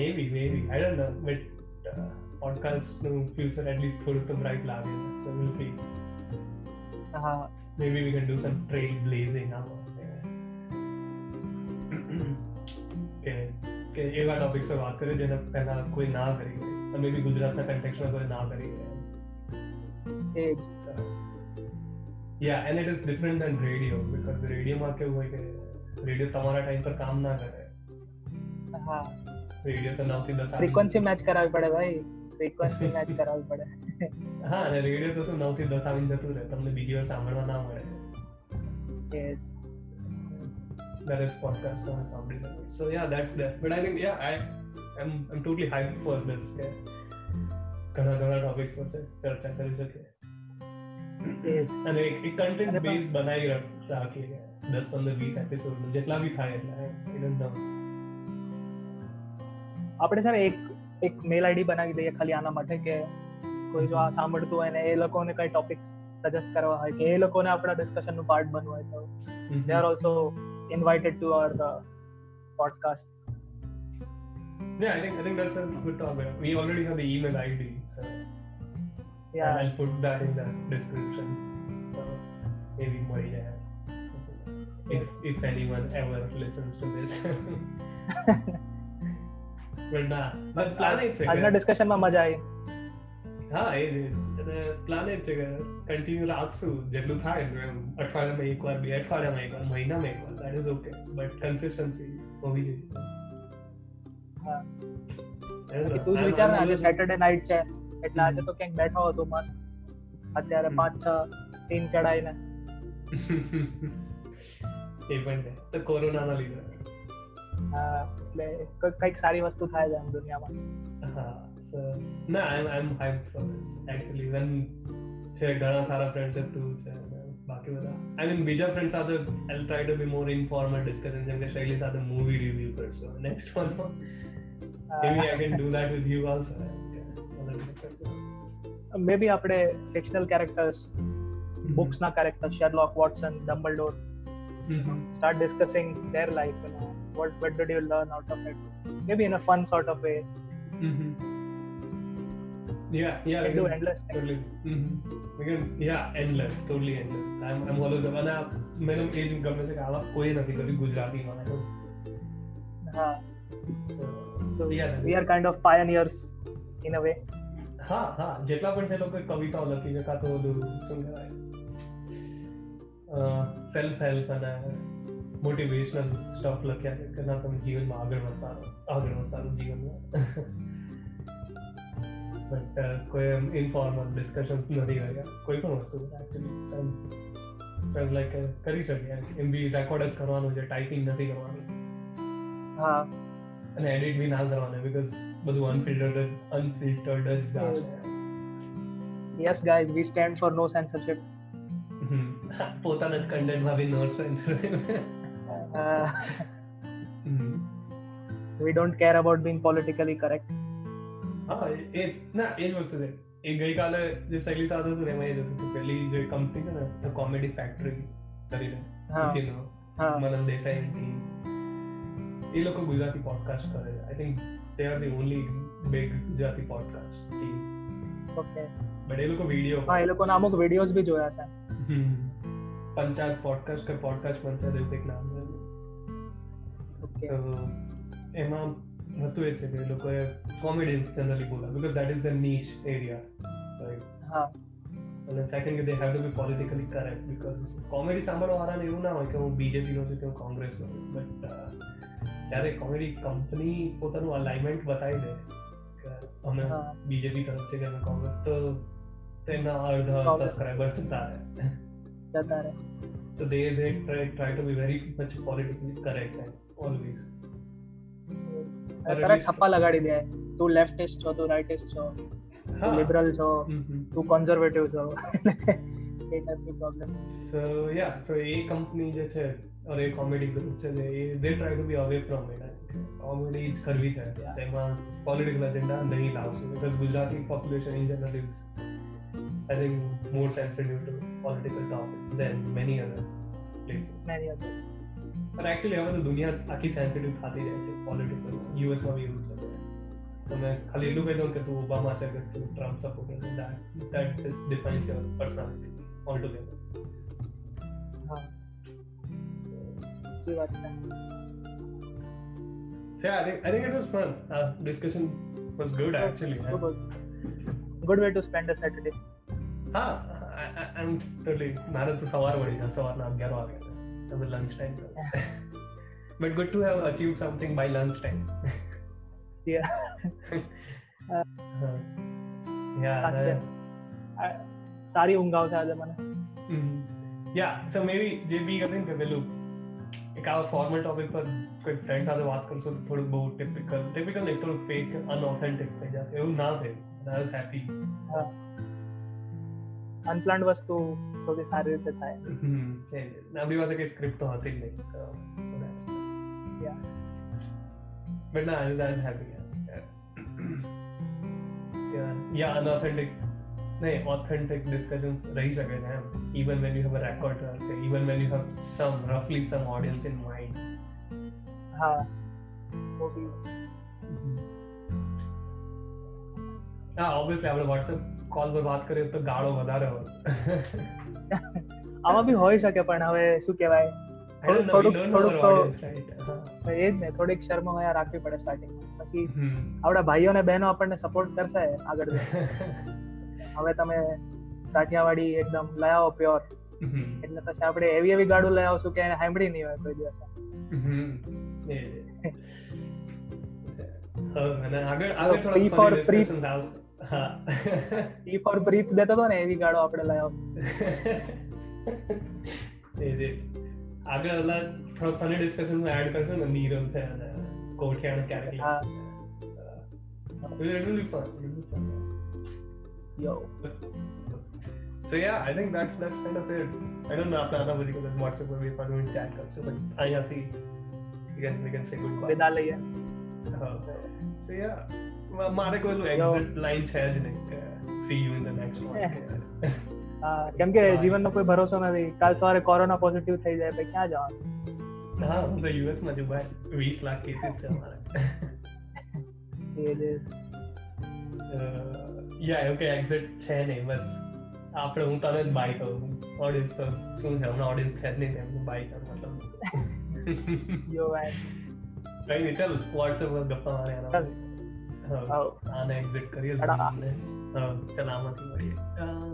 maybe maybe I don't know, but uh, podcast નું future at least થોડું તો bright લાગે, so we'll see. હા, maybe we can do some trailblazing now. Okay, કે એવા topics પર વાત કરીએ જેના પહેલા કોઈ ના કરી હોય, મે બી ગુજરાતના કન્ટેક્સ્ટમાં કોઈ ના કરી હોય. એ yeah and it is different than radio, because રેડિયોમાં કેવું હોય કે રેડિયો તમારા ટાઈમ પર કામ ના કરે. હા, રેડિયો તો નવ થી દસ ફ્રીક્વન્સી મેચ કરાવવી પડે ભાઈ, ફ્રીક્વન્સી મેચ કરાવવી પડે. હા, અને રેડિયો તો શું નવ થી દસ આવીને જતું રહે, તમને બીજી વાર સાંભળવા ના મળે. એ that is podcast on something, so yeah, that's that. But I think yeah, i i'm i'm totally hyped for this. Kana kana topics par charcha kari sake, and ek content base banayi rakha ke ten fifteen twenty episode jitla bhi thaye etla apne sir ek ek mail id banavi diye khali ana mate ke koi jo saambhaltu hoy ne e loko ne kai topics suggest karva hoy ke e loko ne apna discussion nu part banvu hoy to they are also invited to our uh, podcast. Yeah, I think I think that's a good topic. We already have the email I D, so yeah, I'll put that in the description. So maybe more yeah. If if anyone ever listens to this, well na, but plan it. Aaj na discussion ma maja aayi. Ha, A plan it che continue રાખશું જેટલું થાય એમ. અઠવાડિયામાં એકવાર, બે અઠવાડિયામાં એકવાર, મહિનામાં એકવાર, that is okay, but consistency હોવી જોઈએ. હા, તું જ વિચાર ને આજે સેટરડે નાઈટ છે એટલે આજે તો ક્યાંક બેઠો હતો મસ્ત, અત્યારે પાંચ છ ટીન ચડાઈને એ પણ છે તો કોરોનાના લીધે. હા, એટલે કઈક સારી વસ્તુ થાય છે આમ દુનિયામાં. હા, so no, i'm i'm hyped for this actually. When છે ઘણા સારા ફ્રેન્ડ્સ હતું છે બાકી બધા, આઈ મીન બીજા ફ્રેન્ડ સાથે I'll try to be more informal discussion, જેમ કે શૈલી સાથે મૂવી રિવ્યુ કરશો નેક્સ્ટ વન માં. Maybe I can do that with you also. Maybe આપણે ફિક્શનલ characters, books ના characters, Sherlock, Watson, Dumbledore, start discussing their life, you know, what what did you learn out of it, maybe in a fun sort of way. Yeah, yeah, we do endless totally. Mm-hmm. We can yeah endless totally endless. I'm I'm always when I main page gamle se kawa koi nahi kabhi Gujarati wala to. Ha, so so yeah, we are kind of pioneers in a way. Ha ha, jitla pan se log kavita likhi ka to sun raha hai, self help and motivational stuff likha hai karna tum jeevan mein aage badhta raho, aage badhta raho jeevan mein. But uh, કોઈ informal discussions નથી હોય કોઈ પણ વસ્તુ actually, so like uh, કરી શકીએ એમ બી record જ કરવાનું છે, ટાઈપિંગ નથી કરવાનું. હા, અને એડિટ બી ના કરવાનું because બધું unfiltered unfiltered જ આવે છે. Yes guys, we stand for no censorship. પોતાના જ કન્ટેન્ટ માં બી નો censorship. We don't care about being politically correct. હા, એ ના એ જ વસ્તુ છે. એ ગઈકાલે જે શૈલી સાથે હતું ને એમાં એ જ હતું કે પેલી જે કંપની છે ને ધ કોમેડી ફેક્ટરી કરીને મનન દેસાઈ ટીમ, એ લોકો ગુજરાતી પોડકાસ્ટ કરે છે. I think they are the only big Gujarati podcast team. Okay, but એ લોકો વિડીયો, હા એ લોકોના અમુક વિડીયોઝ બી જોયા છે. પંચાયત પોડકાસ્ટ કે પોડકાસ્ટ પંચાયત એવું કંઈક નામ છે. ઓકે, એમાં વસ્તુ એ છે કે લોકોએ કોમેડિયન્સ જનરલી બોલા because that is the niche area, right? હા, અને સેકન્ડ કે they have to be politically correct because comedy સાંભળવાવાળાને એવું ના હોય કે હું બીજેપી નો છું કે હું કોંગ્રેસ નો છું, બટ જ્યારે કોમેડી કંપની પોતાનું અલાઇનમેન્ટ બતાવી દે કે અમે બીજેપી તરફ છે કે અમે કોંગ્રેસ, તો ten or the subscribers jata hai. So they they try, try to be very much politically correct and always. तेरा ठप्पा लगाड़ी दिया है. तू लेफ्टिस्ट हो, तू राइटिस्ट हो, तू लिबरल हो, तू कंजर्वेटिव हो. ये टाइप की प्रॉब्लम. So yeah, so ये कंपनी जो है और ये कॉमेडी ग्रुप जो है ये they try to be away from it. Comedy is करवी है. तेरा पॉलिटिकल एजेंडा नहीं लाओ. Because Gujarati population in general is, I think, more sensitive to political topics than many other places. Many others. But actually, हमारे तो दुनिया आखी sensitive खाती रहती है political. U S में भी यूज़ होता है. तो मैं खाली लूँ कहता हूँ कि तू ओबामा चल, तू Trump supporter, that that just defines your personality altogether. हाँ. अच्छी बात है. Yeah, I think I think it was fun. Uh, discussion was good actually. Good. Good way to spend a Saturday. हाँ, I I'm totally. मेरा तो सवार बड़ी था, सवार ना ग्यारह आ गया. Over lunch time, but good to have achieved something by lunch time. Yeah. uh, yeah. That, uh, सारी उंगाओं से आजा मना. Yeah. So maybe J B का दिन पे लोग एक आवर formal topic पर कोई friends आते बात कर सो तो थोड़ा बहुत typical, typical नहीं थोड़ा fake, unauthentic पे जाते वो ना थे. I was happy. हाँ. Unplanned वस्तु सो के सारे रहता है. हम्म ना भी वैसे के स्क्रिप्ट तो होते ही नहीं. सो सो दैट्स या बट ना आई वाज हैप्पी या या अनऑथेंटिक नहीं ऑथेंटिक डिस्कशंस रही सके ना even when you have a recorder even when you have some रफली सम ऑडियंस इन माइंड. हां वो भी हां ऑब्वियसली आपने व्हाट्सएप कॉल पर बात करें तो गाड़ो बता रहे हो आवा भी होई શકે પણ હવે શું કહેવાય થોડું થોડું તો એ જ ને થોડીક શરમ માયા રાખવી પડે સ્ટાર્ટિંગ પછી આપડા ભાઈઓ ને બહેનો આપણને સપોર્ટ કરશે આગળ હવે તમે કાઠિયાવાડી એકદમ લાયો પ્યોર એટલે પછી આપણે એવી એવી ગાડું લઈ આવશું કે હાંભળી નહી હોય કોઈ દિવસ. હા મને આગળ આગળ થોડા ફોર ડિસ્કશન્સ આવશે. टी फॉर ब्रीथ देता तो ना एवी गाड़ो आपने लाया ये देख आगे वाला थोड़ा फनी डिस्कशन में ऐड करते ना नीरव से ना कोठियाँ ना characters it will be fun yo so yeah I think that's that's kind of it. I don't know आपने आना बोली कि व्हाट्सएप पर भी फन में चैट कर सकते but I I think we can we can say good bye विदा लिया. सो या મારે કોઈલું એક્ઝિટ લાઈન છે જ નહીં. See you in the next one કેમ કે જીવનનો કોઈ ભરોસો નથી. કાલ સવારે કોરોના પોઝિટિવ થઈ જાય તો ક્યાં જવાનું. હા હું તો યુએસ માં જુબાઈ twenty lakh કેસીસ છે મારા. યા ઓકે એક્ઝિટ છે નહીં બસ આપણે હું તને જ બાય કરું ઓડિયન્સ તો શું છે હમણાં ઓડિયન્સ છે જ નહીં એમનું બાય કરું મતલબ યો ભાઈ કઈ ચાલ WhatsApp પર ગપ્પા મારે. हाँ आने एग्जिट करिए चल आमती बढ़िए.